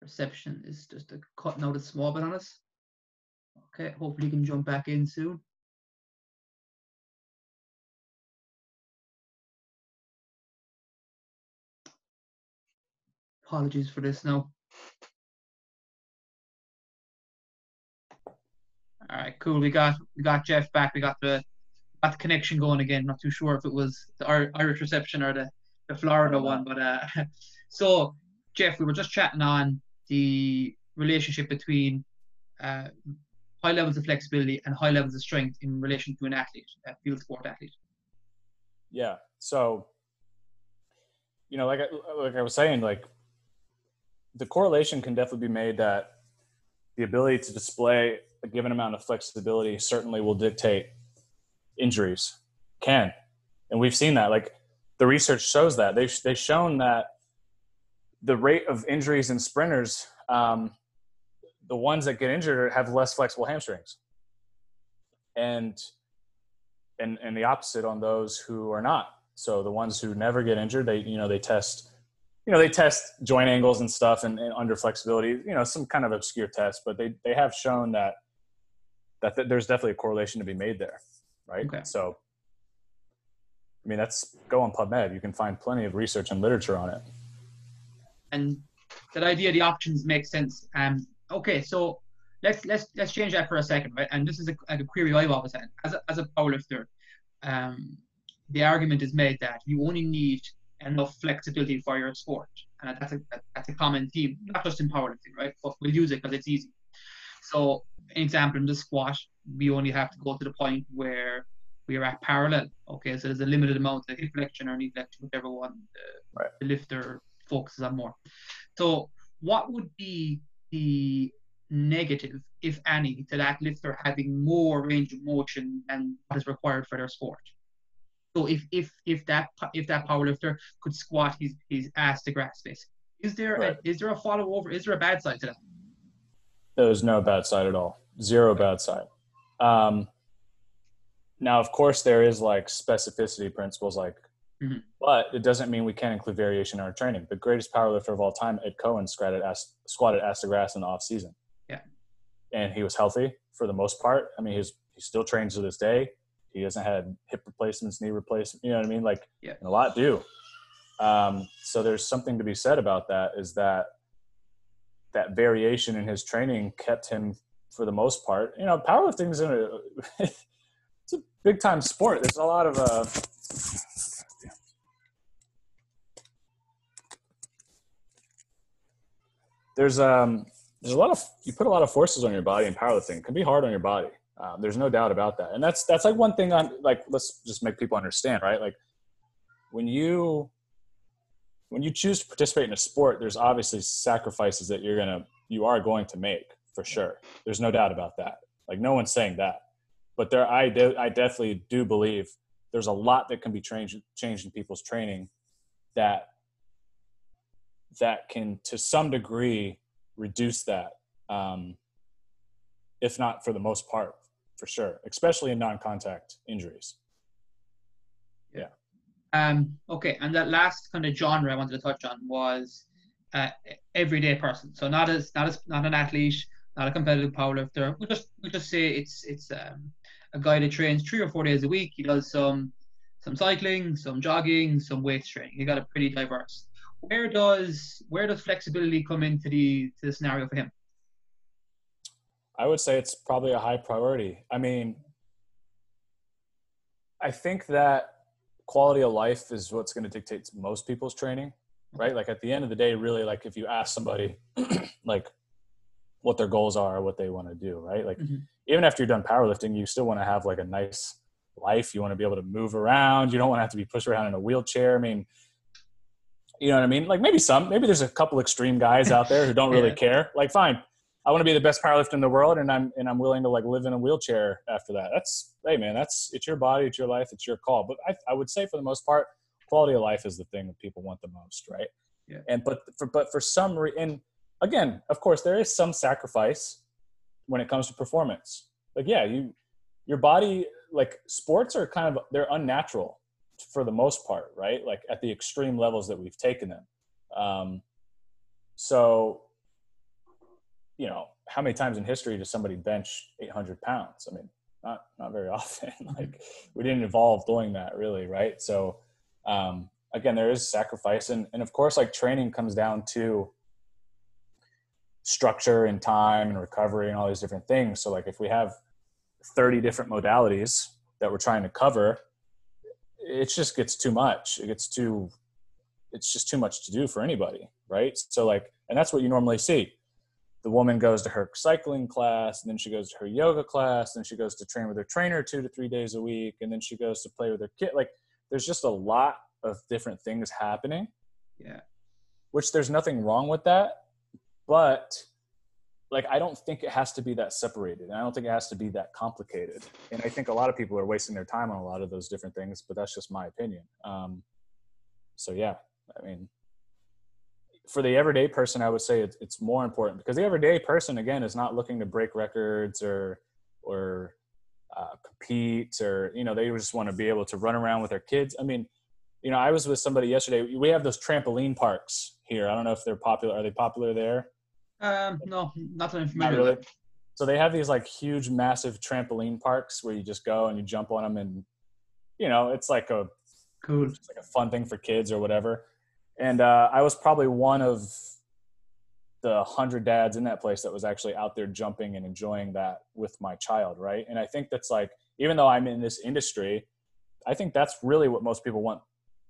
reception is just a cutting out a small bit on us. Okay, hopefully you can jump back in soon. Apologies for this now. All right, cool. We got we got Jeff back. We got the got the connection going again. Not too sure if it was the Irish reception or the The Florida one, but uh, so Jeff, we were just chatting on the relationship between uh, high levels of flexibility and high levels of strength in relation to an athlete, a field sport athlete. Yeah, so you know, like I, like I was saying, like the correlation can definitely be made that the ability to display a given amount of flexibility certainly will dictate injuries. Can, and we've seen that, like. The research shows that they've, they've shown that the rate of injuries in sprinters, um, the ones that get injured have less flexible hamstrings, and and and the opposite on those who are not. So the ones who never get injured, they you know they test, you know they test joint angles and stuff, and, and under flexibility, you know some kind of obscure test, but they they have shown that that th- there's definitely a correlation to be made there, right? Okay. So, I mean, that's go on PubMed. You can find plenty of research and literature on it. And that idea, the options make sense. Um, okay, so let's let's let's change that for a second, right? And this is a, a query I've always had as a, as a powerlifter. Um, the argument is made that you only need enough flexibility for your sport, and that's a that's a common theme, not just in powerlifting, right? But we'll use it because it's easy. So, an example in the squat, we only have to go to the point where we are at parallel. Okay, so there's a limited amount of hip flexion or knee flexion, whichever one the, right. the lifter focuses on more. So what would be the negative, if any, to that lifter having more range of motion than what is required for their sport? So if if if that if that powerlifter could squat his, his ass to grass, basically, is there right. a, is there a follow over? Is there a bad side to that? There's no bad side at all. Zero bad side. Um, now, of course, there is like specificity principles, like, mm-hmm. but it doesn't mean we can't include variation in our training. The greatest powerlifter of all time, Ed Cohen, squatted ass, squatted ass to grass in the off season. Yeah, and he was healthy for the most part. I mean, he's he still trains to this day. He hasn't had hip replacements, knee replacements. You know what I mean? Like, yeah. and a lot do. Um, so there's something to be said about that. Is that that variation in his training kept him, for the most part, you know, powerlifting is a, it's a big time sport. There's a lot of, uh, there's, um, there's a lot of, you put a lot of forces on your body in powerlifting. It can be hard on your body. Um, there's no doubt about that. And that's, that's like one thing on, like, let's just make people understand, right? Like when you, when you choose to participate in a sport, there's obviously sacrifices that you're going to, you are going to make. For sure. There's no doubt about that. Like no one's saying that, but there, I do, I definitely do believe there's a lot that can be changed, changed in people's training that, that can to some degree reduce that. Um, if not for the most part, for sure, especially in non-contact injuries. Yeah. Um, okay. And that last kind of genre I wanted to touch on was uh, everyday person. So not as, not as, not an athlete, not a competitive powerlifter. We'll just we'll just say it's it's um, a guy that trains three or four days a week. He does some some cycling, some jogging, some weight training. He got a pretty diverse. Where does where does flexibility come into the to the scenario for him? I would say it's probably a high priority. I mean, I think that quality of life is what's going to dictate most people's training, right? Like at the end of the day, really, like if you ask somebody, like what their goals are, or what they want to do, right? Like mm-hmm. even after you're done powerlifting, you still want to have like a nice life. You want to be able to move around. You don't want to have to be pushed around in a wheelchair. I mean, you know what I mean? Like maybe some, maybe there's a couple extreme guys out there who don't really yeah. care. Like fine, I want to be the best powerlifter in the world. And I'm, and I'm willing to like live in a wheelchair after that. That's, hey man, that's, it's your body, it's your life, it's your call. But I, I would say for the most part, quality of life is the thing that people want the most. Right. Yeah. And, but for, but for some reason, again, of course, there is some sacrifice when it comes to performance. Like, yeah, you, your body, like sports are kind of, they're unnatural for the most part, right? Like at the extreme levels that we've taken them. Um, so, you know, how many times in history does somebody bench eight hundred pounds? I mean, not, not very often. Like we didn't evolve doing that really. Right. So, um, again, there is sacrifice. And, and of course, like training comes down to structure and time and recovery and all these different things. So like if we have thirty different modalities that we're trying to cover, it just gets too much. It gets too, it's just too much to do for anybody. Right. So like, and that's what you normally see. The woman goes to her cycling class, and then she goes to her yoga class, and she goes to train with her trainer two to three days a week. And then she goes to play with her kid. Like there's just a lot of different things happening. Yeah. Which there's nothing wrong with that. But like, I don't think it has to be that separated, and I don't think it has to be that complicated. And I think a lot of people are wasting their time on a lot of those different things, but that's just my opinion. Um, so yeah, I mean, for the everyday person, I would say it's, it's more important, because the everyday person, again, is not looking to break records or, or uh, compete, or, you know, they just want to be able to run around with their kids. I mean, you know, I was with somebody yesterday. We have those trampoline parks here. I don't know if they're popular. Are they popular there? Um, no, nothing. Not really. So they have these like huge, massive trampoline parks where you just go and you jump on them, and, you know, it's like a, cool. It's like a fun thing for kids or whatever. And uh, I was probably one of the hundred dads in that place that was actually out there jumping and enjoying that with my child, right? And I think that's like, even though I'm in this industry, I think that's really what most people want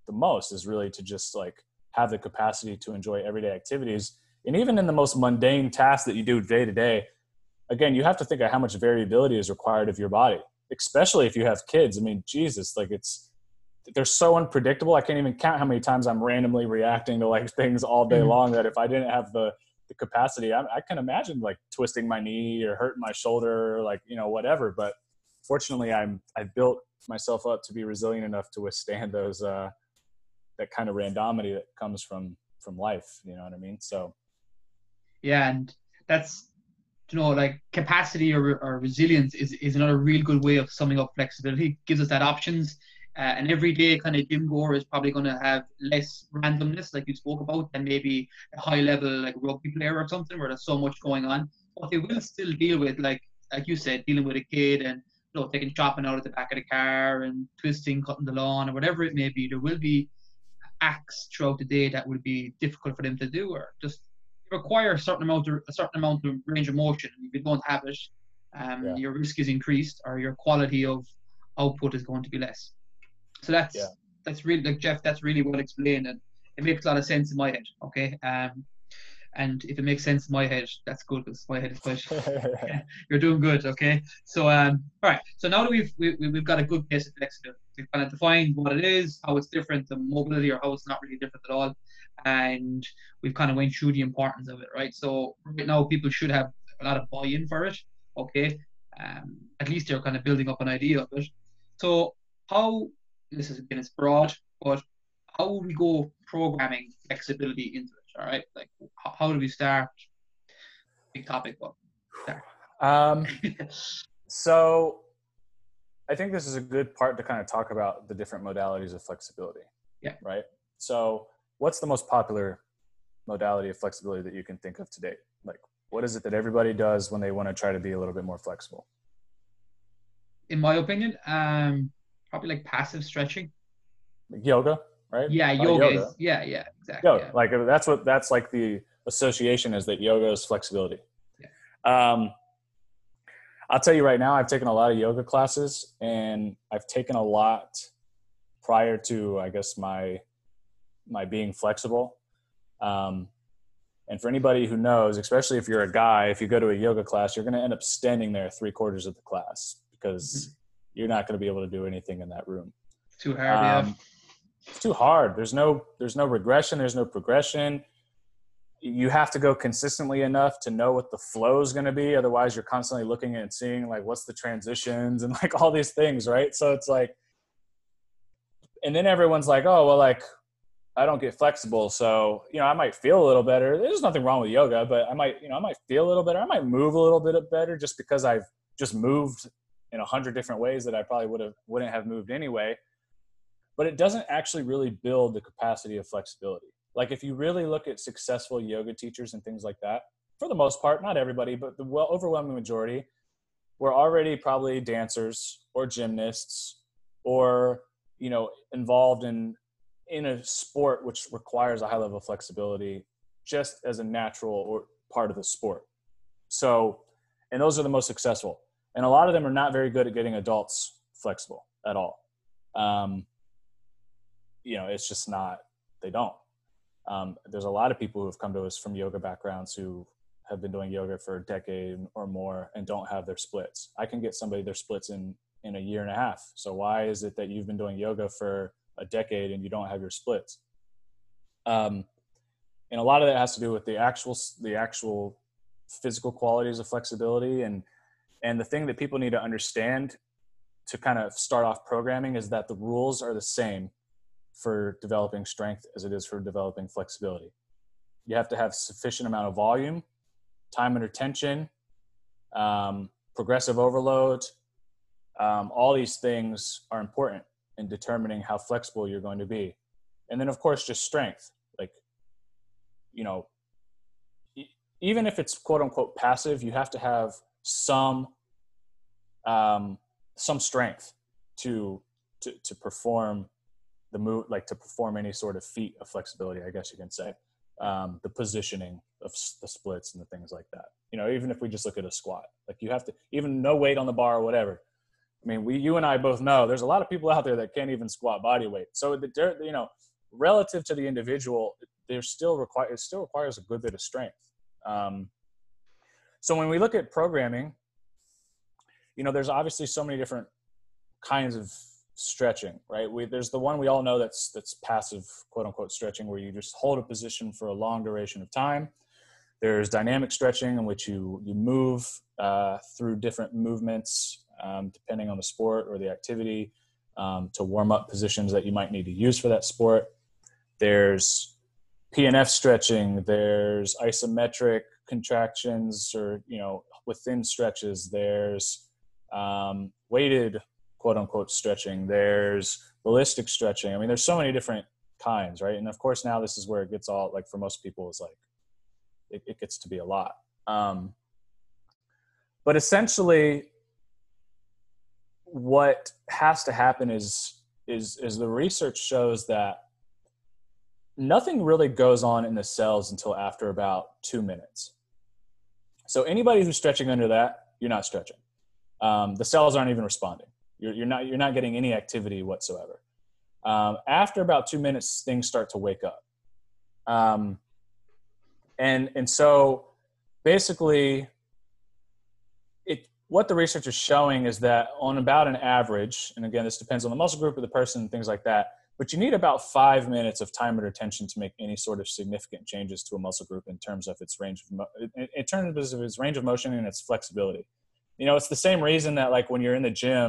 the most, is really to just like have the capacity to enjoy everyday activities. And even in the most mundane tasks that you do day to day, again, you have to think of how much variability is required of your body, especially if you have kids. I mean, Jesus, like it's, they're so unpredictable. I can't even count how many times I'm randomly reacting to like things all day long, that if I didn't have the, the capacity, I, I can imagine like twisting my knee or hurting my shoulder, or like, you know, whatever. But fortunately I'm, I built myself up to be resilient enough to withstand those, uh, that kind of randomity that comes from, from life. You know what I mean? So. Yeah. And that's, you know, like capacity or, or resilience is, is another real good way of summing up flexibility. It gives us that options. Uh, an everyday kind of gym goer is probably going to have less randomness, like you spoke about, than maybe a high-level like rugby player or something, where there's so much going on. But they will still deal with, like like you said, dealing with a kid and, you know, taking chopping out of the back of the car and twisting, cutting the lawn or whatever it may be. There will be acts throughout the day that will be difficult for them to do, or just require a certain amount of, a certain amount of range of motion. If you don't have it, um, yeah. your risk is increased, or your quality of output is going to be less. So that's yeah. that's really, like Jeff, that's really well explained, and it makes a lot of sense in my head. Okay, um, and if it makes sense in my head, that's good, because my head is quite. yeah, you're doing good. Okay, so um, all right. So now that we've we, we've got a good base of flexibility, we've kind of defined what it is, how it's different than mobility, or how it's not really different at all, and we've kind of went through the importance of it, right? So right now, people should have a lot of buy-in for it. Okay, um, at least they're kind of building up an idea of it. So how. This is, again, it's broad, but how will we go programming flexibility into it? All right, like how, how do we start? Big topic, but start. Um, so I think this is a good part to kind of talk about the different modalities of flexibility. Yeah. Right. So what's the most popular modality of flexibility that you can think of today? Like, what is it that everybody does when they want to try to be a little bit more flexible? In my opinion, um. Probably like passive stretching, like yoga, right? Yeah, uh, yoga. yoga. Is, yeah, yeah, exactly. Yoga. Yeah. Like that's what that's like the association is, that yoga is flexibility. Yeah. Um, I'll tell you right now, I've taken a lot of yoga classes, and I've taken a lot prior to, I guess, my my being flexible. Um, and for anybody who knows, especially if you're a guy, if you go to a yoga class, you're going to end up standing there three quarters of the class, because. Mm-hmm. You're not going to be able to do anything in that room. Too hard. Um, yeah. It's too hard. There's no, there's no regression. There's no progression. You have to go consistently enough to know what the flow is going to be. Otherwise you're constantly looking and seeing like, what's the transitions and like all these things. Right. So it's like, and then everyone's like, oh, well, like I don't get flexible. So, you know, I might feel a little better. There's nothing wrong with yoga, but I might, you know, I might feel a little better. I might move a little bit better just because I've just moved in a hundred different ways that I probably would have, wouldn't have moved anyway, but it doesn't actually really build the capacity of flexibility. Like if you really look at successful yoga teachers and things like that, for the most part, not everybody, but the well, overwhelming majority were already probably dancers or gymnasts or, you know, involved in, in a sport, which requires a high level of flexibility just as a natural or part of the sport. So, and those are the most successful. And a lot of them are not very good at getting adults flexible at all. Um, you know, it's just not, they don't. Um, there's a lot of people who have come to us from yoga backgrounds who have been doing yoga for a decade or more and don't have their splits. I can get somebody their splits in, in a year and a half. So why is it that you've been doing yoga for a decade and you don't have your splits? Um, and a lot of that has to do with the actual, the actual physical qualities of flexibility. And And the thing that people need to understand to kind of start off programming is that the rules are the same for developing strength as it is for developing flexibility. You have to have sufficient amount of volume, time under tension, um, progressive overload. Um, all these things are important in determining how flexible you're going to be. And then, of course, just strength. Like, you know, even if it's quote unquote passive, you have to have some um, some strength to, to to perform the move, like to perform any sort of feat of flexibility, I guess you can say. Um, the positioning of the splits and the things like that. You know, even if we just look at a squat, like you have to, even no weight on the bar or whatever. I mean, we, you and I both know there's a lot of people out there that can't even squat body weight. So, the, you know, relative to the individual, they're still require, it still requires a good bit of strength. Um, so when we look at programming, you know, there's obviously so many different kinds of stretching, right? We, there's the one we all know that's, that's passive, quote unquote, stretching, where you just hold a position for a long duration of time. There's dynamic stretching, in which you, you move uh, through different movements, Um, depending on the sport or the activity, um, to warm up positions that you might need to use for that sport. There's P N F stretching. There's isometric contractions, or, you know, within stretches. There's um, weighted, quote unquote, stretching. There's ballistic stretching. I mean, there's so many different kinds, right? And of course, now this is where it gets all, like, for most people, is like, it, it gets to be a lot. Um, but essentially, what has to happen is, is, is the research shows that nothing really goes on in the cells until after about two minutes. So anybody who's stretching under that, you're not stretching. Um, the cells aren't even responding. You're, you're not, you're not getting any activity whatsoever. Um, after about two minutes, things start to wake up. Um, and, and so basically, what the research is showing is that on about an average, and again, this depends on the muscle group of the person and things like that, but you need about five minutes of time under tension to make any sort of significant changes to a muscle group in terms of its range of, mo- in terms of its range of motion and its flexibility. You know, it's the same reason that, like, when you're in the gym,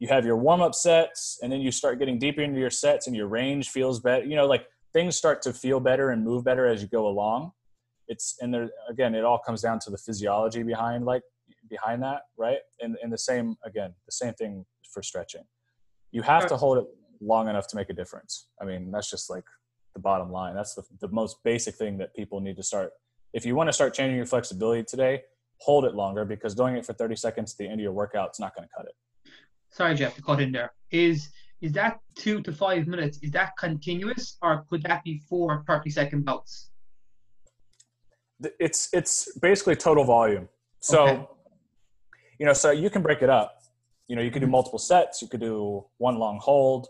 you have your warm-up sets, and then you start getting deeper into your sets, and your range feels better. You know, like, things start to feel better and move better as you go along. It's, and there, again, it all comes down to the physiology behind, like, behind that, right? And, and the same, again, the same thing for stretching. You have to hold it long enough to make a difference. I mean, that's just, like, the bottom line. That's the, the most basic thing that people need to start. If you want to start changing your flexibility today, hold it longer, because doing it for thirty seconds at the end of your workout is not going to cut it. Sorry, Jeff, to cut in there. Is is that two to five minutes, is that continuous, or could that be four thirty-second bouts? It's, it's basically total volume. So, okay. You know, so you can break it up. You know, you could do multiple sets. You could do one long hold.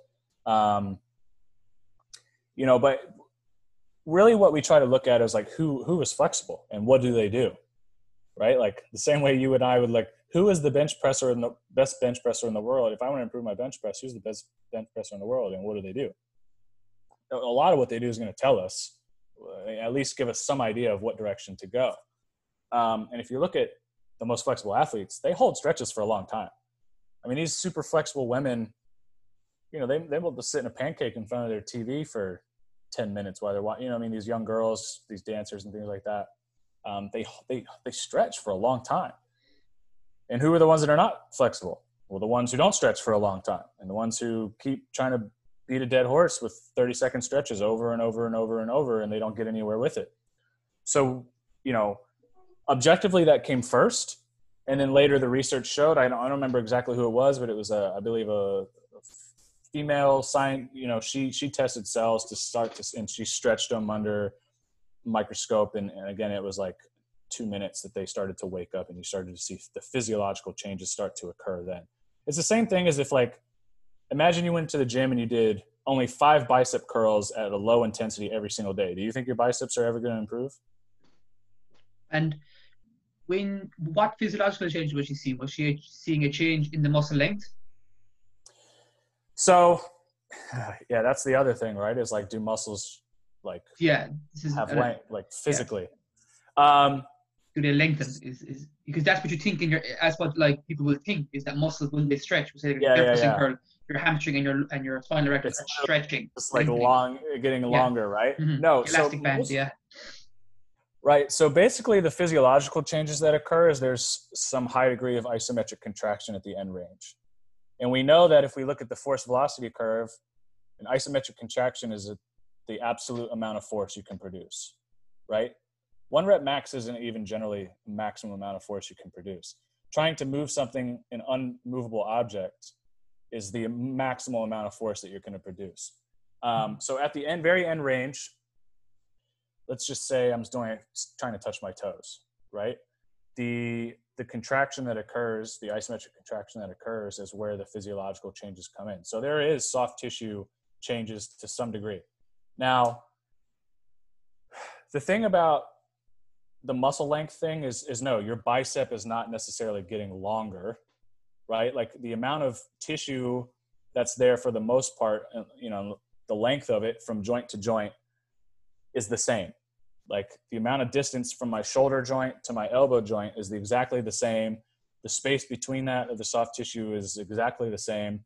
Um, you know, but really, what we try to look at is, like, who who is flexible and what do they do, right? Like, the same way you and I would, like, who is the bench presser and the best bench presser in the world? If I want to improve my bench press, who's the best bench presser in the world, and what do they do? A lot of what they do is going to tell us, at least give us some idea of what direction to go. Um, and if you look at the most flexible athletes, they hold stretches for a long time. I mean, these super flexible women, you know, they, they will just sit in a pancake in front of their T V for ten minutes while they're watching, you know, I mean, these young girls, these dancers and things like that, um, they, they, they stretch for a long time. And who are the ones that are not flexible? Well, the ones who don't stretch for a long time, and the ones who keep trying to beat a dead horse with thirty second stretches over and over and over and over, and they don't get anywhere with it. So, you know, objectively, that came first, and then later the research showed, I don't, I don't remember exactly who it was, but it was, a, I believe, a, a female scientist, you know, she she tested cells to start to, and she stretched them under microscope, and, and again, it was like two minutes that they started to wake up, and you started to see the physiological changes start to occur then. It's the same thing as if, like, imagine you went to the gym and you did only five bicep curls at a low intensity every single day. Do you think your biceps are ever going to improve? And when, what physiological change was she seeing? Was she seeing a change in the muscle length? So, yeah, that's the other thing, right? Is, like, do muscles, like, yeah, this is, have length, like, physically? Yeah. Um, do they lengthen? Is, is because that's what you think in your, that's what, like, people will think, is that muscles, when they stretch, we say, yeah, yeah, yeah. Curl, your hamstring and your and your spinal rectus are stretching. It's like lengthening. long, getting longer, yeah. Right? Mm-hmm. No, elastic so, band, most, yeah. Right. So basically the physiological changes that occur is there's some high degree of isometric contraction at the end range. And we know that if we look at the force velocity curve, an isometric contraction is a, the absolute amount of force you can produce, right? One rep max isn't even generally the maximum amount of force you can produce. Trying to move something, an unmovable object, is the maximal amount of force that you're going to produce. Um, so at the end, very end range, let's just say I'm doing, trying to touch my toes, right? The, the contraction that occurs, the isometric contraction that occurs is where the physiological changes come in. So there is soft tissue changes to some degree. Now, the thing about the muscle length thing is, is no, your bicep is not necessarily getting longer, right? Like the amount of tissue that's there for the most part, you know, the length of it from joint to joint is the same. Like the amount of distance from my shoulder joint to my elbow joint is exactly the same. The space between that of the soft tissue is exactly the same.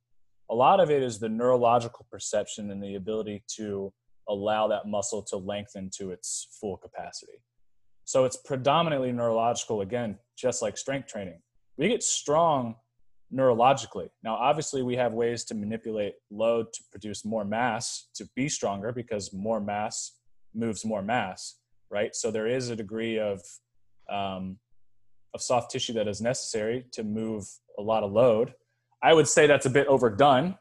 A lot of it is the neurological perception and the ability to allow that muscle to lengthen to its full capacity. So it's predominantly neurological, again, just like strength training. We get strong neurologically. Now, obviously, we have ways to manipulate load to produce more mass, to be stronger, because more mass moves more mass, right? So there is a degree of, um, of soft tissue that is necessary to move a lot of load. I would say that's a bit overdone,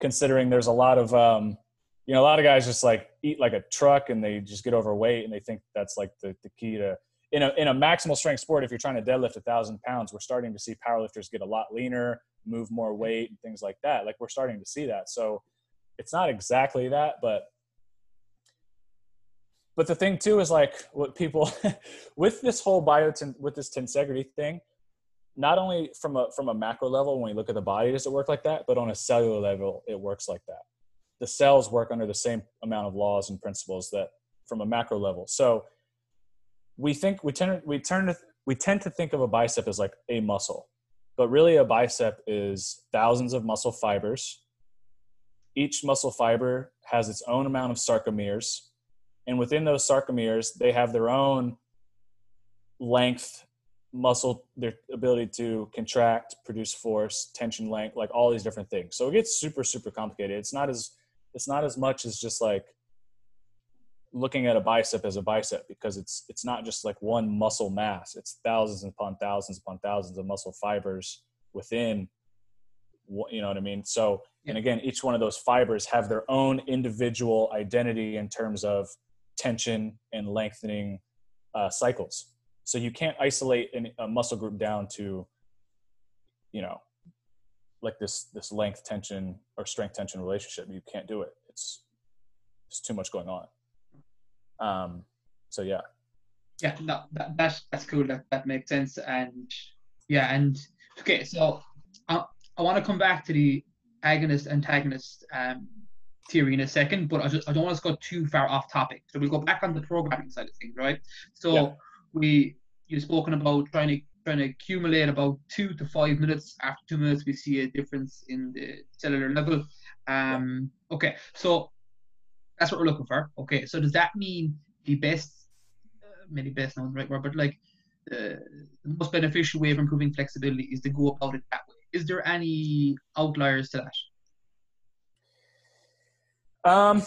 considering there's a lot of, um, you know, a lot of guys just like eat like a truck and they just get overweight and they think that's like the, the key to, in a, in a maximal strength sport, if you're trying to deadlift a thousand pounds, we're starting to see powerlifters get a lot leaner, move more weight and things like that. Like we're starting to see that. So it's not exactly that, but, but the thing too is like what people with this whole biotin, with this tensegrity thing, not only from a, from a macro level, when we look at the body, does it work like that, but on a cellular level, it works like that. The cells work under the same amount of laws and principles that from a macro level. So we think we tend we turn to, we tend to think of a bicep as like a muscle, but really a bicep is thousands of muscle fibers. Each muscle fiber has its own amount of sarcomeres, and within those sarcomeres, they have their own length, muscle, their ability to contract, produce force, tension length, like all these different things. So it gets super, super complicated. It's not as It's not as much as just like looking at a bicep as a bicep, because it's, it's not just like one muscle mass. It's thousands upon thousands upon thousands of muscle fibers within, you know what I mean? So, and again, each one of those fibers have their own individual identity in terms of tension and lengthening uh, cycles. So you can't isolate an, a muscle group down to, you know, like this, this length tension or strength tension relationship. You can't do it. It's, it's too much going on. Um, so, yeah. Yeah, no, that, that's, that's cool. That, that makes sense. And yeah. And okay. So I, I want to come back to the agonist antagonist um, theory in a second, but I just, I don't want us to go too far off topic. So we'll go back on the programming side of things, right? So yeah. we, you've spoken about trying to, trying to accumulate about two to five minutes. After two minutes, we see a difference in the cellular level. Um, okay, so that's what we're looking for. Okay, so does that mean the best, uh, maybe best, not the right word, but like uh, the most beneficial way of improving flexibility is to go about it that way? Is there any outliers to that? Um,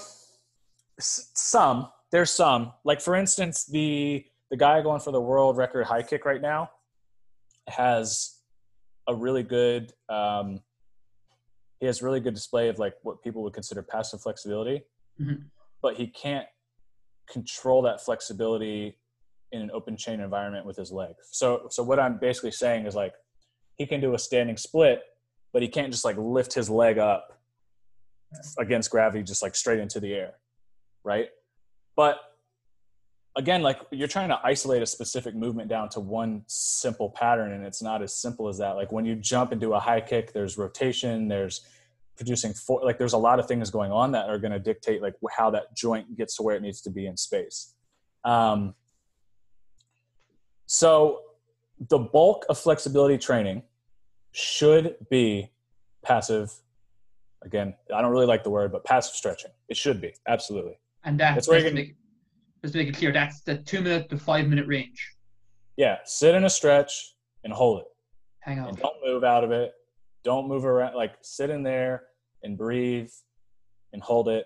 s- some, there's some. Like for instance, the the guy going for the world record high kick right now has a really good, um, he has really good display of like what people would consider passive flexibility, mm-hmm. but he can't control that flexibility in an open chain environment with his leg. So, so what I'm basically saying is like, he can do a standing split, but he can't just like lift his leg up against gravity, just like straight into the air. Right. But again, like you're trying to isolate a specific movement down to one simple pattern, and it's not as simple as that. Like when you jump into a high kick, there's rotation, there's producing force, like there's a lot of things going on that are going to dictate like how that joint gets to where it needs to be in space. Um, so the bulk of flexibility training should be passive. Again, I don't really like the word, but passive stretching. It should be, absolutely. And that, that's where you can. Let's make it clear. That's the two minute to five minute range. Yeah. Sit in a stretch and hold it. Hang on. And don't move out of it. Don't move around. Like sit in there and breathe and hold it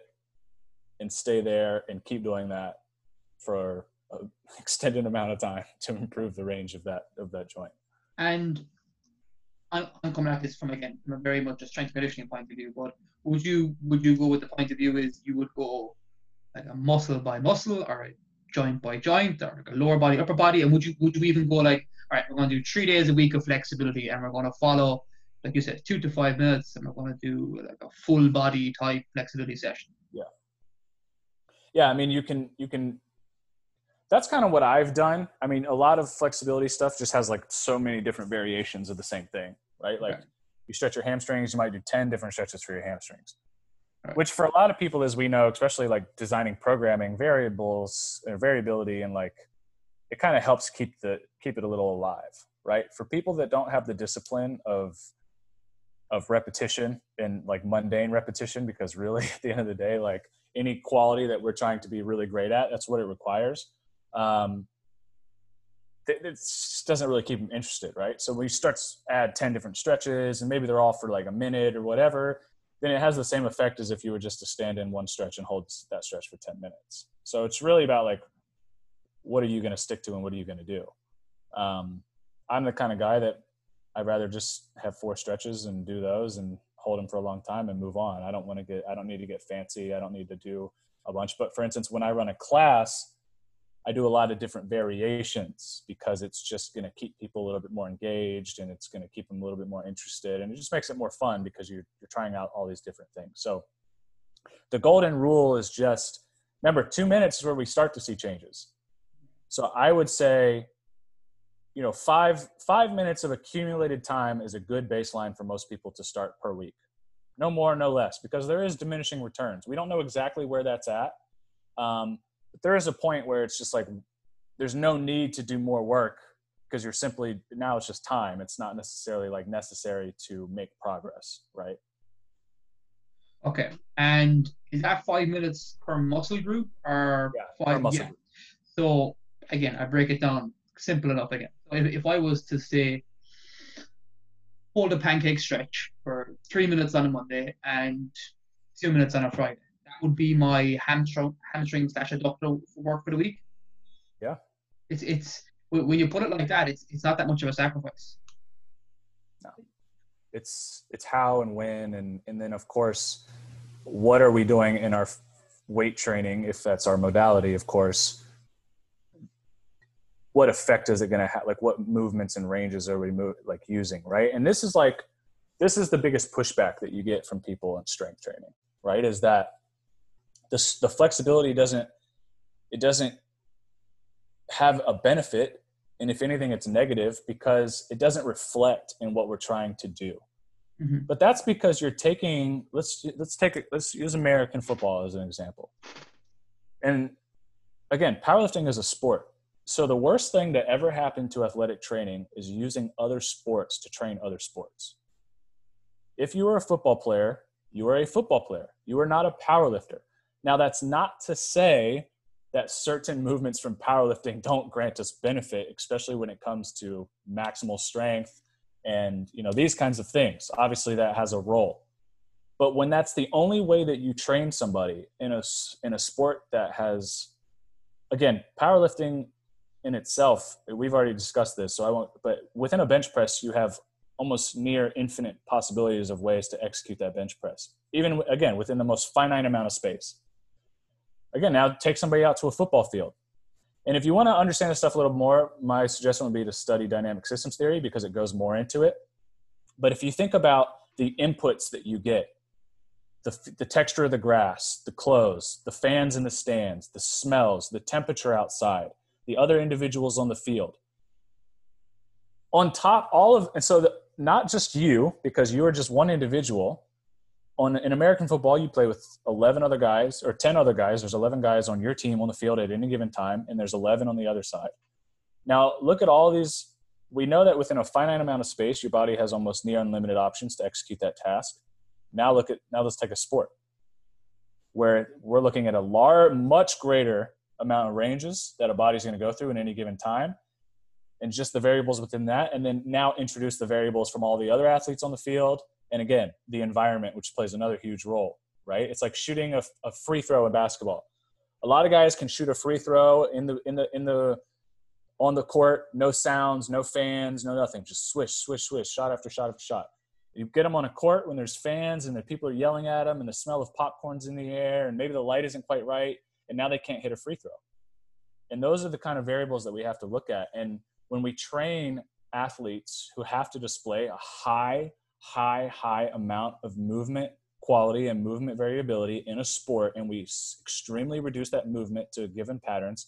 and stay there and keep doing that for an extended amount of time to improve the range of that, of that joint. And I'm, I'm coming at this from, again, from a very much a strength conditioning point of view, but would you, would you go with the point of view is you would go like a muscle by muscle or a joint by joint or like a lower body, upper body? And would you, would you even go like, all right, we're going to do three days a week of flexibility and we're going to follow, like you said, two to five minutes and we're going to do like a full body type flexibility session? Yeah. Yeah. I mean, you can, you can, that's kind of what I've done. I mean, a lot of flexibility stuff just has like so many different variations of the same thing, right? Like okay. you stretch your hamstrings, you might do ten different stretches for your hamstrings, right. Which for a lot of people, as we know, especially like designing programming variables or variability, and like, it kind of helps keep the, keep it a little alive, right? For people that don't have the discipline of, of repetition and like mundane repetition, because really at the end of the day, like any quality that we're trying to be really great at, that's what it requires. Um, it, it doesn't really keep them interested, right? So we start to add ten different stretches and maybe they're all for like a minute or whatever, then it has the same effect as if you were just to stand in one stretch and hold that stretch for ten minutes. So it's really about like, what are you going to stick to and what are you going to do? Um, I'm the kind of guy that I'd rather just have four stretches and do those and hold them for a long time and move on. I don't want to get, I don't need to get fancy. I don't need to do a bunch. But for instance, when I run a class, I do a lot of different variations because it's just going to keep people a little bit more engaged and it's going to keep them a little bit more interested. And it just makes it more fun because you're, you're trying out all these different things. So the golden rule is just, remember, two minutes is where we start to see changes. So I would say, you know, five, five minutes of accumulated time is a good baseline for most people to start per week. No more, no less, because there is diminishing returns. We don't know exactly where that's at. Um, But there is a point where it's just like, there's no need to do more work because you're simply, now it's just time. It's not necessarily like necessary to make progress, right? Okay. And is that five minutes per muscle group or yeah, five? Per muscle yeah. group. So again, I break it down simple enough again. So if, if I was to say, hold a pancake stretch for three minutes on a Monday and two minutes on a Friday, would be my hamstring hamstring slash adductor work for the week. Yeah. It's, it's, when you put it like that, it's, it's not that much of a sacrifice. No. It's, it's how and when, and, and then of course, what are we doing in our weight training? If that's our modality, of course, what effect is it going to have? Like what movements and ranges are we move, like using? Right. And this is like, this is the biggest pushback that you get from people in strength training, right? Is that, The, the flexibility doesn't, it doesn't have a benefit. And if anything, it's negative because it doesn't reflect in what we're trying to do. Mm-hmm. But that's because you're taking, let's, let's take, let's use American football as an example. And again, powerlifting is a sport. So the worst thing that ever happened to athletic training is using other sports to train other sports. If you are a football player, you are a football player. You are not a powerlifter. Now, that's not to say that certain movements from powerlifting don't grant us benefit, especially when it comes to maximal strength and, you know, these kinds of things. Obviously, that has a role. But when that's the only way that you train somebody in a, in a sport that has, again, powerlifting in itself, we've already discussed this, so I won't, but within a bench press, you have almost near infinite possibilities of ways to execute that bench press, even, again, within the most finite amount of space. Again, now take somebody out to a football field. And if you want to understand this stuff a little more, my suggestion would be to study dynamic systems theory because it goes more into it. But if you think about the inputs that you get, the, the texture of the grass, the clothes, the fans in the stands, the smells, the temperature outside, the other individuals on the field. On top, all of, and so the, not just you, because you are just one individual. On, in American football, you play with eleven other guys or ten other guys. There's eleven guys on your team on the field at any given time, and there's eleven on the other side. Now, look at all these. We know that within a finite amount of space, your body has almost near unlimited options to execute that task. Now, look at now. Let's take a sport where we're looking at a large, much greater amount of ranges that a body's going to go through in any given time, and just the variables within that, and then now introduce the variables from all the other athletes on the field, and again, the environment, which plays another huge role, right? It's like shooting a, a free throw in basketball. A lot of guys can shoot a free throw in the in the in the on the court, no sounds, no fans, no nothing, just swish, swish, swish, shot after shot after shot. You get them on a court when there's fans and the people are yelling at them and the smell of popcorn's in the air and maybe the light isn't quite right, and now they can't hit a free throw. And those are the kind of variables that we have to look at. And when we train athletes who have to display a high, high, high amount of movement quality and movement variability in a sport, and we extremely reduce that movement to given patterns,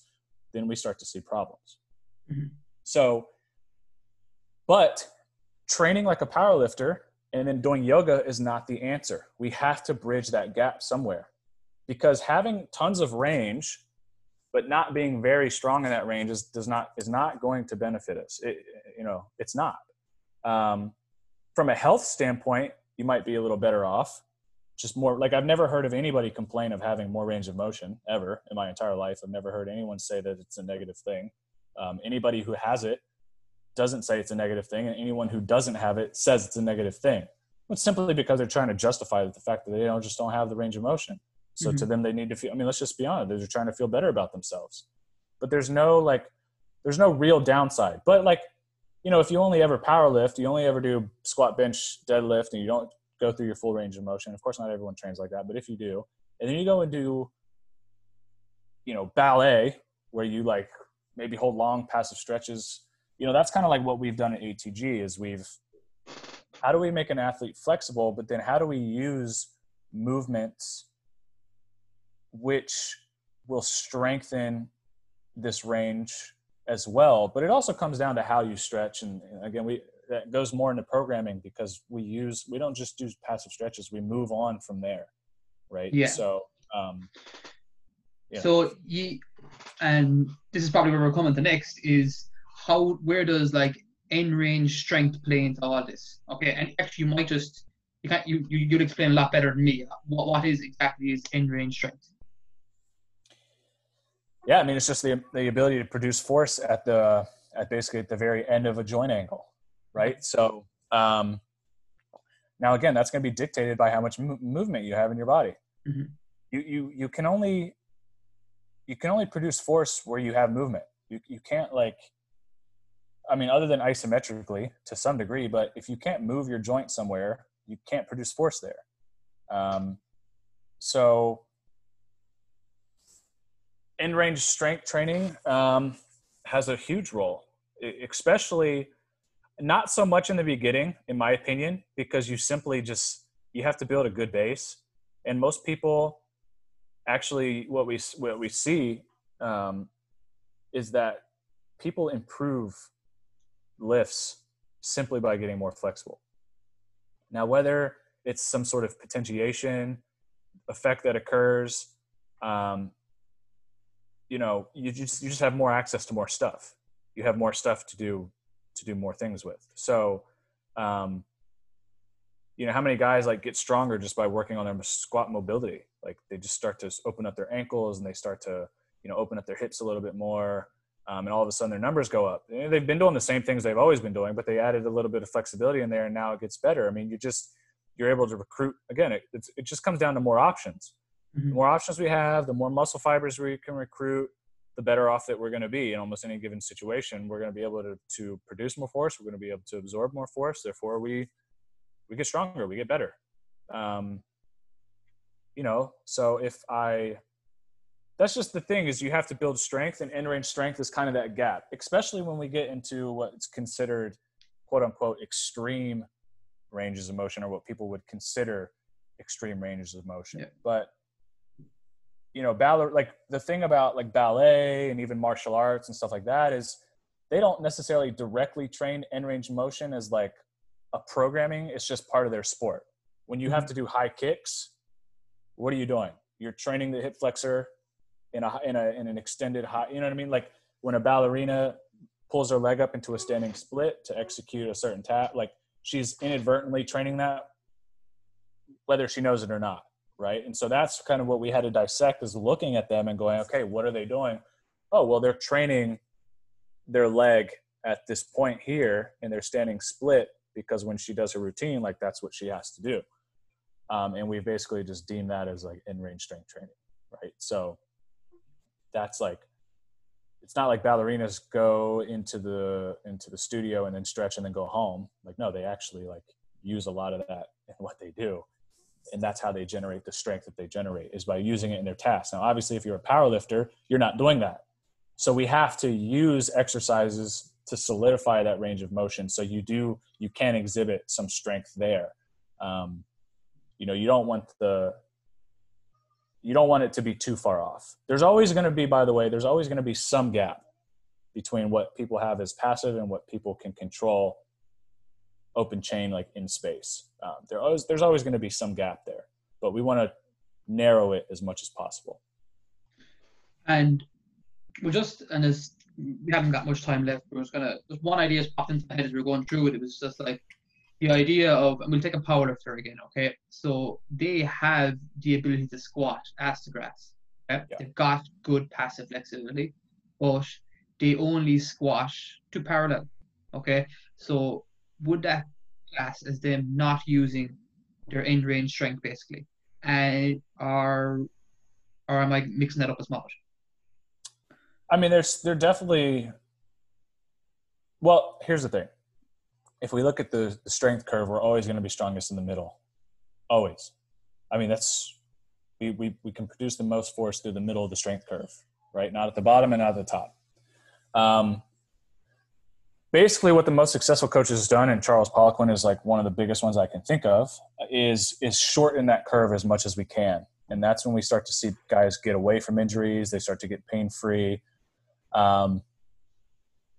then we start to see problems. Mm-hmm. So, but training like a powerlifter and then doing yoga is not the answer. We have to bridge that gap somewhere, because having tons of range but not being very strong in that range is does not is not going to benefit us. It, you know, it's not. Um, from a health standpoint, you might be a little better off. Just more like, I've never heard of anybody complain of having more range of motion ever in my entire life. I've never heard anyone say that it's a negative thing. Um, anybody who has it doesn't say it's a negative thing, and anyone who doesn't have it says it's a negative thing. It's simply because they're trying to justify the fact that they don't just don't have the range of motion. So mm-hmm. to them, they need to feel, I mean, let's just be honest, they're trying to feel better about themselves. But there's no like, there's no real downside. But like, you know, if you only ever power lift, you only ever do squat, bench, deadlift, and you don't go through your full range of motion. Of course, not everyone trains like that, but if you do, and then you go and do, you know, ballet, where you like maybe hold long passive stretches, you know, that's kind of like what we've done at A T G is we've, how do we make an athlete flexible, but then how do we use movements which will strengthen this range as well. But it also comes down to how you stretch. And again, we, that goes more into programming, because we use, we don't just do passive stretches. We move on from there. Right. Yeah. So, um, yeah. So you, and this is probably where we're coming to next is how, where does like end range strength play into all this? Okay. And actually you might just, you can't, you, you, you'd explain a lot better than me. What, what is exactly is end range strength? Yeah, I mean, it's just the the ability to produce force at the at basically at the very end of a joint angle, right? So um, now again, that's going to be dictated by how much mo- movement you have in your body. Mm-hmm. You you you can only you can only produce force where you have movement. You you can't like, I mean, other than isometrically to some degree, but if you can't move your joint somewhere, you can't produce force there. Um, so. End range strength training um, has a huge role, especially not so much in the beginning, in my opinion, because you simply just, you have to build a good base. And most people actually, what we, what we see um, is that people improve lifts simply by getting more flexible. Now, whether it's some sort of potentiation effect that occurs, um, you know, you just, you just have more access to more stuff. You have more stuff to do, to do more things with. So, um, you know, how many guys like get stronger just by working on their squat mobility? Like they just start to open up their ankles and they start to, you know, open up their hips a little bit more. Um, and all of a sudden their numbers go up. You know, they've been doing the same things they've always been doing, but they added a little bit of flexibility in there and now it gets better. I mean, you just, you're able to recruit again. It, it's, it just comes down to more options. The more options we have, the more muscle fibers we can recruit, the better off that we're going to be in almost any given situation. We're going to be able to, to produce more force. We're going to be able to absorb more force. Therefore, we we get stronger. We get better. Um, you know, so if I – that's just the thing is you have to build strength, and end-range strength is kind of that gap, especially when we get into what's considered, quote-unquote, extreme ranges of motion, or what people would consider extreme ranges of motion. Yeah. But – you know, ballet, like the thing about like ballet and even martial arts and stuff like that is they don't necessarily directly train end range motion as like a programming. It's just part of their sport. When you have to do high kicks, what are you doing? You're training the hip flexor in a, in a, in an extended high, you know what I mean? Like when a ballerina pulls her leg up into a standing split to execute a certain tap, like she's inadvertently training that, whether she knows it or not. right? And so that's kind of what we had to dissect, is looking at them and going, okay, what are they doing? Oh, well, they're training their leg at this point here, and they're standing split because when she does her routine, like that's what she has to do. Um, and we basically just deem that as like in-range strength training, right? So that's like, it's not like ballerinas go into the into the studio and then stretch and then go home. Like, no, they actually like use a lot of that in what they do. And that's how they generate the strength that they generate, is by using it in their tasks. Now, obviously, if you're a power lifter, you're not doing that. So we have to use exercises to solidify that range of motion. So you do, you can exhibit some strength there. Um, you know, you don't want the, you don't want it to be too far off. There's always going to be, by the way, there's always going to be some gap between what people have as passive and what people can control open chain, like in space. Um, there always, there's always going to be some gap there, but we want to narrow it as much as possible. And we're just, and as we haven't got much time left, we're just going to, just one idea popped into my head as we were going through it. It was just like the idea of, and we'll take a powerlifter again, okay? So they have the ability to squat ass to grass. Okay? Yeah. They've got good passive flexibility, but they only squat to parallel, okay? So would that class as them not using their end range strength basically? And are, or am I mixing that up as much? I mean, there's, they're definitely, well, here's the thing. If we look at the strength curve, we're always going to be strongest in the middle. Always. I mean, that's, we, we, we can produce the most force through the middle of the strength curve, right? Not at the bottom and not at the top. Um, Basically, what the most successful coaches has done, and Charles Poliquin is like one of the biggest ones I can think of, is is shorten that curve as much as we can. And that's when we start to see guys get away from injuries. They start to get pain-free. Um,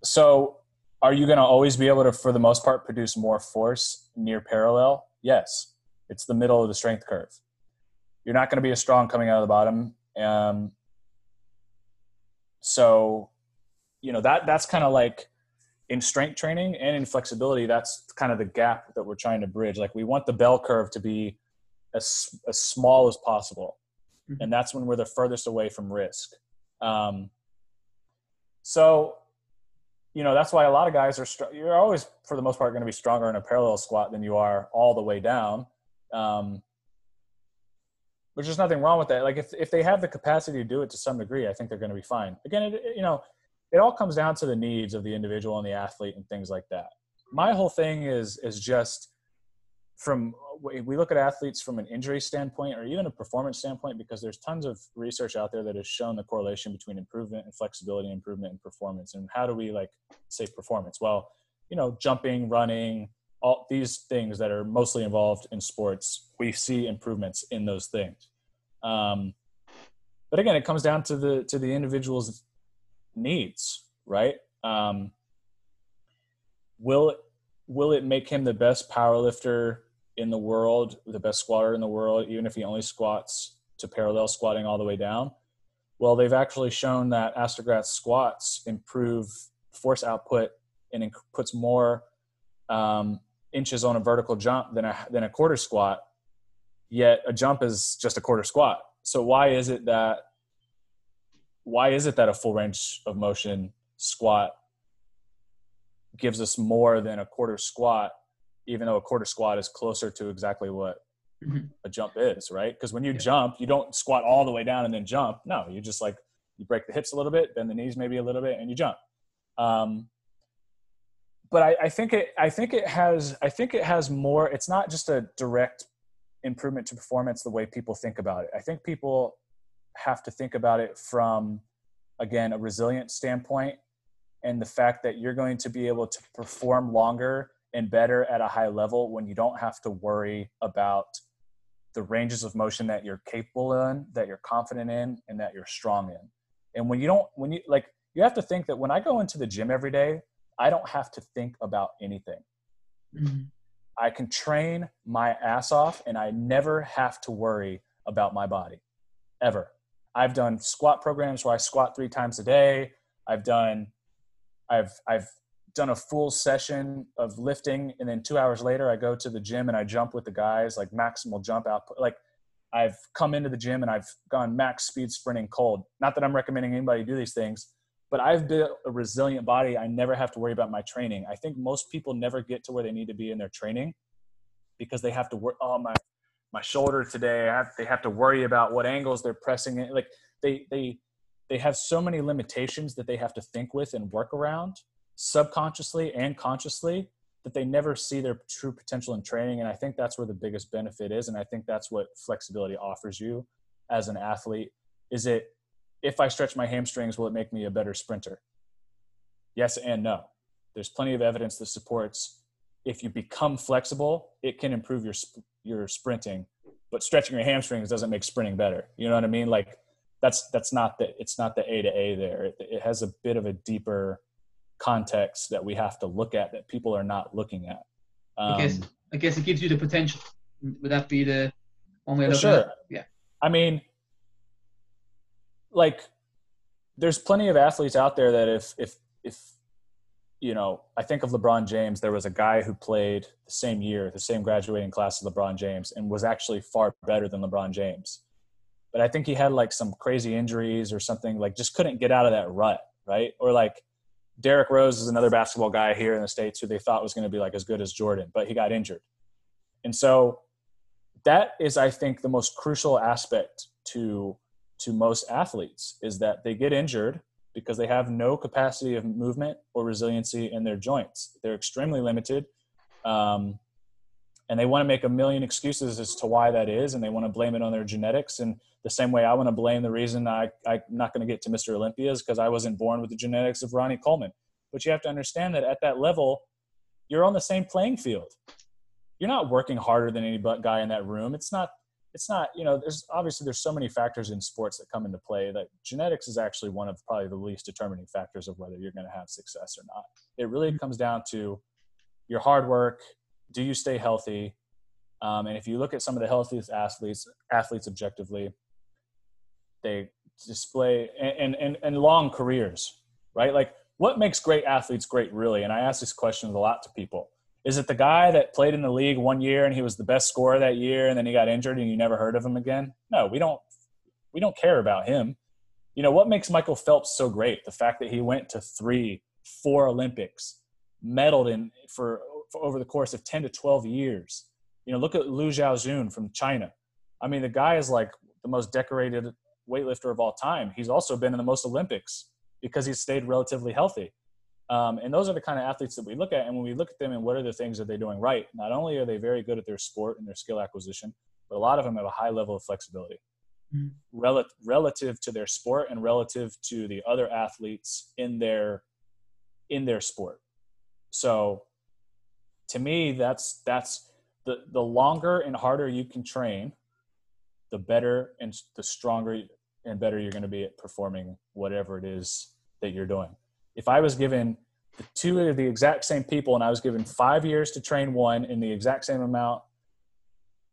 so are you going to always be able to, for the most part, produce more force near parallel? Yes. It's the middle of the strength curve. You're not going to be as strong coming out of the bottom. Um, so, you know, that that's kind of like, in strength training and in flexibility, that's kind of the gap that we're trying to bridge. Like, we want the bell curve to be as, as small as possible. Mm-hmm. And that's when we're the furthest away from risk. Um, so, you know, that's why a lot of guys are, str- you're always for the most part going to be stronger in a parallel squat than you are all the way down. Um, which is nothing wrong with that. Like if, if they have the capacity to do it to some degree, I think they're going to be fine. Again, it, it, you know, it all comes down to the needs of the individual and the athlete and things like that. My whole thing is, is just from, we look at athletes from an injury standpoint or even a performance standpoint, because there's tons of research out there that has shown the correlation between improvement and flexibility, improvement and performance. And how do we like say performance? Well, you know, jumping, running, all these things that are mostly involved in sports, we see improvements in those things. Um, but again, it comes down to the, to the individual's needs, right? Um, will, will it make him the best powerlifter in the world, the best squatter in the world, even if he only squats to parallel squatting all the way down? Well, they've actually shown that ass-to-grass squats improve force output and inc- puts more um, inches on a vertical jump than a, than a quarter squat, yet a jump is just a quarter squat. So why is it that why is it that a full range of motion squat gives us more than a quarter squat, even though a quarter squat is closer to exactly what mm-hmm. a jump is, right? Because when you yeah. jump, you don't squat all the way down and then jump. No, you just like, you break the hips a little bit, bend the knees maybe a little bit, and you jump. Um, but I, I think it, I think it has, I think it has more, it's not just a direct improvement to performance the way people think about it. I think people have to think about it from, again, a resilience standpoint and the fact that you're going to be able to perform longer and better at a high level when you don't have to worry about the ranges of motion that you're capable in, that you're confident in, and that you're strong in. And when you don't, when you like, you have to think that when I go into the gym every day, I don't have to think about anything. Mm-hmm. I can train my ass off and I never have to worry about my body, ever. I've done squat programs where I squat three times a day. I've done, I've, I've done a full session of lifting. And then two hours later I go to the gym and I jump with the guys, like maximal jump output. Like I've come into the gym and I've gone max speed sprinting cold. Not that I'm recommending anybody do these things, but I've built a resilient body. I never have to worry about my training. I think most people never get to where they need to be in their training because they have to work. Oh, my, my shoulder today. I have, they have to worry about what angles they're pressing in. Like they, they, they have so many limitations that they have to think with and work around subconsciously and consciously that they never see their true potential in training. And I think that's where the biggest benefit is. And I think that's what flexibility offers you as an athlete. Is it, if I stretch my hamstrings, will it make me a better sprinter? Yes and no. There's plenty of evidence that supports if you become flexible, it can improve your your sprinting, but stretching your hamstrings doesn't make sprinting better. You know what I mean? Like that's, that's not the, it's not the A to A there. It, it has a bit of a deeper context that we have to look at that people are not looking at. Um, I guess, I guess it gives you the potential. Would that be the one way to look sure. at it? Yeah. I mean, like there's plenty of athletes out there that if, if, if, you know, I think of LeBron James, there was a guy who played the same year, the same graduating class as LeBron James and was actually far better than LeBron James. But I think he had like some crazy injuries or something, like just couldn't get out of that rut. Right. Or like Derrick Rose is another basketball guy here in the States who they thought was going to be like as good as Jordan, but he got injured. And so that is, I think, the most crucial aspect to, to most athletes is that they get injured because they have no capacity of movement or resiliency in their joints. They're extremely limited. Um, and they want to make a million excuses as to why that is. And they want to blame it on their genetics. And the same way I want to blame the reason I, I'm not going to get to Mister Olympia is because I wasn't born with the genetics of Ronnie Coleman. But you have to understand that at that level, you're on the same playing field. You're not working harder than any but guy in that room. It's not, it's not, you know, there's obviously there's so many factors in sports that come into play that genetics is actually one of probably the least determining factors of whether you're going to have success or not. It really comes down to your hard work. Do you stay healthy? Um, and if you look at some of the healthiest athletes, athletes objectively, they display and, and, and long careers, right? Like what makes great athletes great really? And I ask this question a lot to people. Is it the guy that played in the league one year and he was the best scorer that year and then he got injured and you never heard of him again? No, we don't, we don't care about him. You know, what makes Michael Phelps so great? The fact that he went to three, four Olympics, medaled in for, for over the course of ten to twelve years. You know, look at Liu Xiaojun from China. I mean, the guy is like the most decorated weightlifter of all time. He's also been in the most Olympics because he's stayed relatively healthy. Um, and those are the kind of athletes that we look at. And when we look at them and what are the things that they're doing right, not only are they very good at their sport and their skill acquisition, but a lot of them have a high level of flexibility mm-hmm. rel- relative to their sport and relative to the other athletes in their, in their sport. So to me, that's, that's, The the longer and harder you can train, the better and the stronger and better you're going to be at performing whatever it is that you're doing. If I was given the two of the exact same people and I was given five years to train one in the exact same amount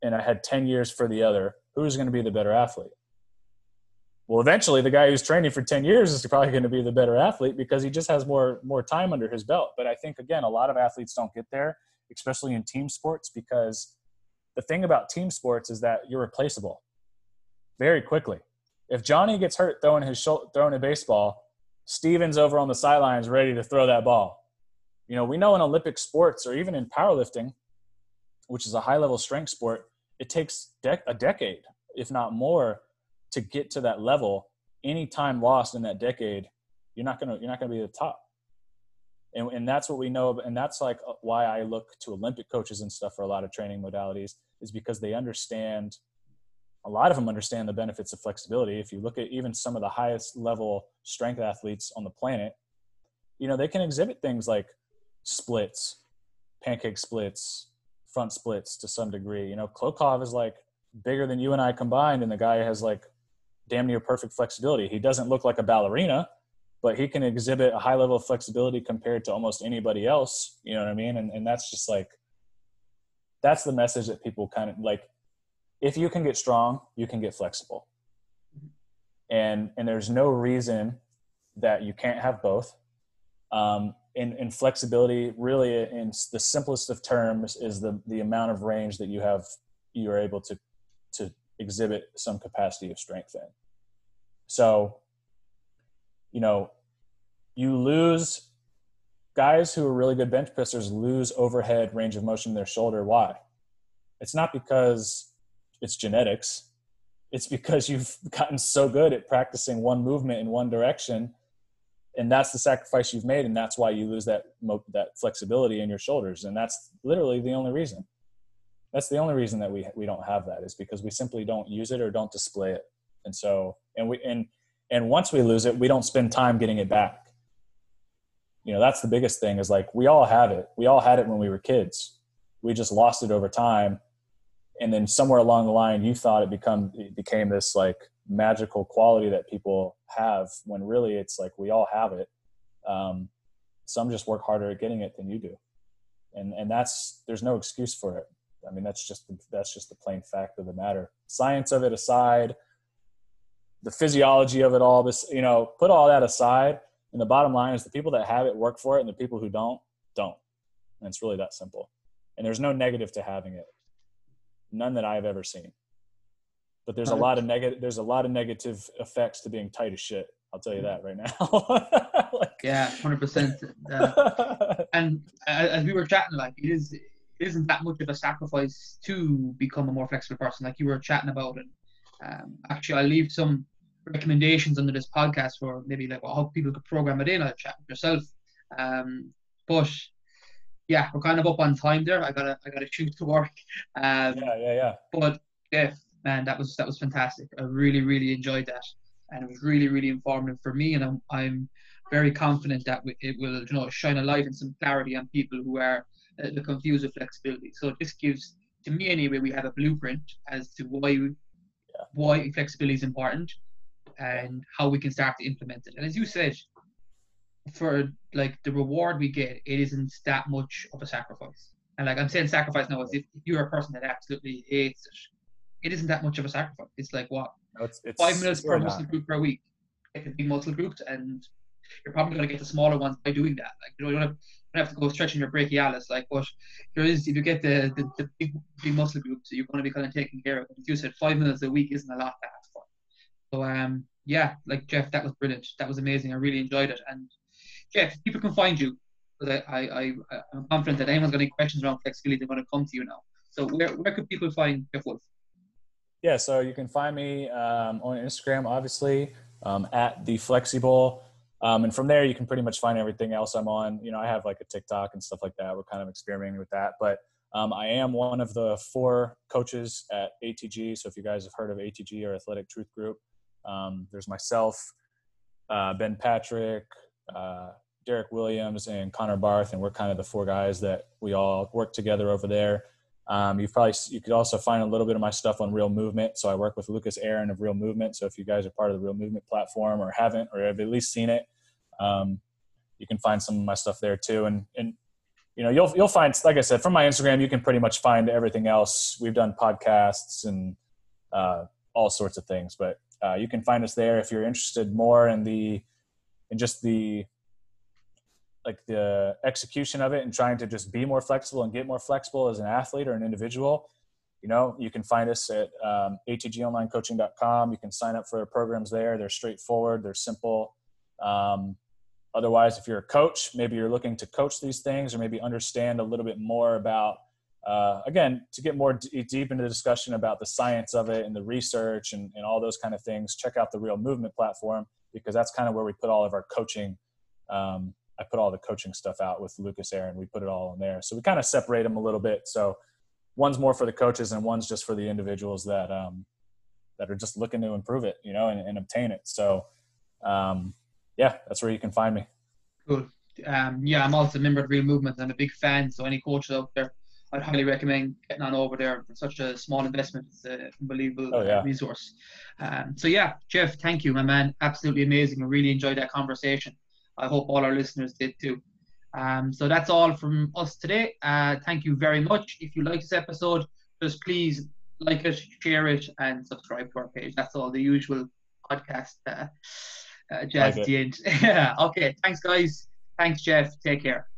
and I had ten years for the other, who's going to be the better athlete? Well, eventually the guy who's training for ten years is probably going to be the better athlete because he just has more more time under his belt. But I think, again, a lot of athletes don't get there, especially in team sports, because the thing about team sports is that you're replaceable very quickly. If Johnny gets hurt throwing his shoulder, throwing a baseball, Steven's over on the sidelines ready to throw that ball. You know, we know in Olympic sports or even in powerlifting, which is a high level strength sport, it takes dec- a decade, if not more, to get to that level. Any time lost in that decade, you're not going to, you're not going to be at the top. And, and that's what we know. And that's like why I look to Olympic coaches and stuff for a lot of training modalities is because they understand, a lot of them understand the benefits of flexibility. If you look at even some of the highest level strength athletes on the planet, you know, they can exhibit things like splits, pancake splits, front splits to some degree. You know, Klokov is like bigger than you and I combined. And the guy has like damn near perfect flexibility. He doesn't look like a ballerina, but he can exhibit a high level of flexibility compared to almost anybody else. You know what I mean? And, and that's just like, that's the message that people kind of like, if you can get strong, you can get flexible. And, and there's no reason that you can't have both. Um, and, and flexibility really in the simplest of terms is the, the amount of range that you have, you're able to, to exhibit some capacity of strength in. So, you know, you lose guys who are really good bench pressers lose overhead range of motion in their shoulder. Why? It's not because it's genetics. It's because you've gotten so good at practicing one movement in one direction, and that's the sacrifice you've made, and that's why you lose that that flexibility in your shoulders. And that's literally the only reason. That's the only reason that we we don't have that, is because we simply don't use it or don't display it. And so, and we and and once we lose it, we don't spend time getting it back. You know, that's the biggest thing, is like, we all have it. We all had it when we were kids. We just lost it over time. And then somewhere along the line, you thought it become it became this like magical quality that people have, when really it's like, we all have it. Um, some just work harder at getting it than you do. And, and that's, there's no excuse for it. I mean, that's just, the, that's just the plain fact of the matter. Science of it aside, the physiology of it all, this, you know, put all that aside. And the bottom line is, the people that have it work for it, and the people who don't, don't. And it's really that simple. And there's no negative to having it. None that I've ever seen. But there's a lot of negative, there's a lot of negative effects to being tight as shit. I'll tell you that right now. Like, yeah, one hundred percent. Uh, and as we were chatting, like, it is, it isn't that much of a sacrifice to become a more flexible person, like you were chatting about. And um, actually, I'll leave some recommendations under this podcast for maybe like, well, how people could program it in. I'll chat with yourself. Um, but yeah, we're kind of up on time there. I gotta, I gotta shoot to work. Um, yeah, yeah, yeah. But yeah, man, that was that was fantastic. I really, really enjoyed that, and it was really, really informative for me. And I'm, I'm very confident that it will, you know, shine a light and some clarity on people who are uh, confused with flexibility. So this gives, to me anyway, we have a blueprint as to why we, yeah. why flexibility is important, and how we can start to implement it. And as you said, for like the reward we get, it isn't that much of a sacrifice. And like I'm saying sacrifice now, as if you're a person that absolutely hates it, it isn't that much of a sacrifice. It's like what? No, it's, it's, five minutes per muscle group per week. Get the big muscle groups, and you're probably going to get the smaller ones by doing that. Like, you know, you don't have, you don't have to go stretching your brachialis. Like, but there is, if you get the, the, the big, big muscle groups, you're going to be kind of taken care of. As you said, five minutes a week isn't a lot to ask for. So um yeah, like Jeff, that was brilliant. That was amazing. I really enjoyed it. And Jeff, people can find you, because I, I, I, I'm confident that anyone's got any questions around flexibility, they're going to come to you now. So where, where could people find Jeff Wolfe? Yeah, so you can find me um, on Instagram, obviously, um, at The FlexiBull. Um, and from there, you can pretty much find everything else I'm on. You know, I have like a TikTok and stuff like that. We're kind of experimenting with that. But um, I am one of the four coaches at A T G. So if you guys have heard of A T G or Athletic Truth Group, um, there's myself, uh, Ben Patrick, uh, Derek Williams, and Connor Barth, and we're kind of the four guys that we all work together over there. Um, you've probably, you could also find a little bit of my stuff on Real Movement. So I work with Lucas Aaron of Real Movement. So if you guys are part of the Real Movement platform, or haven't, or have at least seen it, um, you can find some of my stuff there too. And, and, you know, you'll, you'll find, like I said, from my Instagram, you can pretty much find everything else. We've done podcasts and, uh, all sorts of things, but, uh, you can find us there if you're interested more in the, and just the, like the execution of it, and trying to just be more flexible and get more flexible as an athlete or an individual. You know, you can find us at um, A T G online coaching dot com. You can sign up for their programs there. They're straightforward. They're simple. Um, otherwise, if you're a coach, maybe you're looking to coach these things, or maybe understand a little bit more about, uh, again, to get more d- deep into the discussion about the science of it and the research and, and all those kind of things, check out the Real Movement platform, because that's kind of where we put all of our coaching. Um, I put all the coaching stuff out with Lucas Aaron. We put it all in there. So we kind of separate them a little bit. So one's more for the coaches, and one's just for the individuals that, um, that are just looking to improve it, you know, and, and obtain it. So, um, yeah, that's where you can find me. Cool. Um, yeah, I'm also a member of Real Movement. I'm a big fan. So any coaches out there, I'd highly recommend getting on over there. For such a small investment, it's an unbelievable oh, yeah. resource. Um, so yeah, Jeff, thank you, my man. Absolutely amazing. I really enjoyed that conversation. I hope all our listeners did too. Um, so that's all from us today. Uh, thank you very much. If you like this episode, just please like it, share it, and subscribe to our page. That's all the usual podcast uh, uh, jazz like at the end. Yeah. Okay. Thanks, guys. Thanks, Jeff. Take care.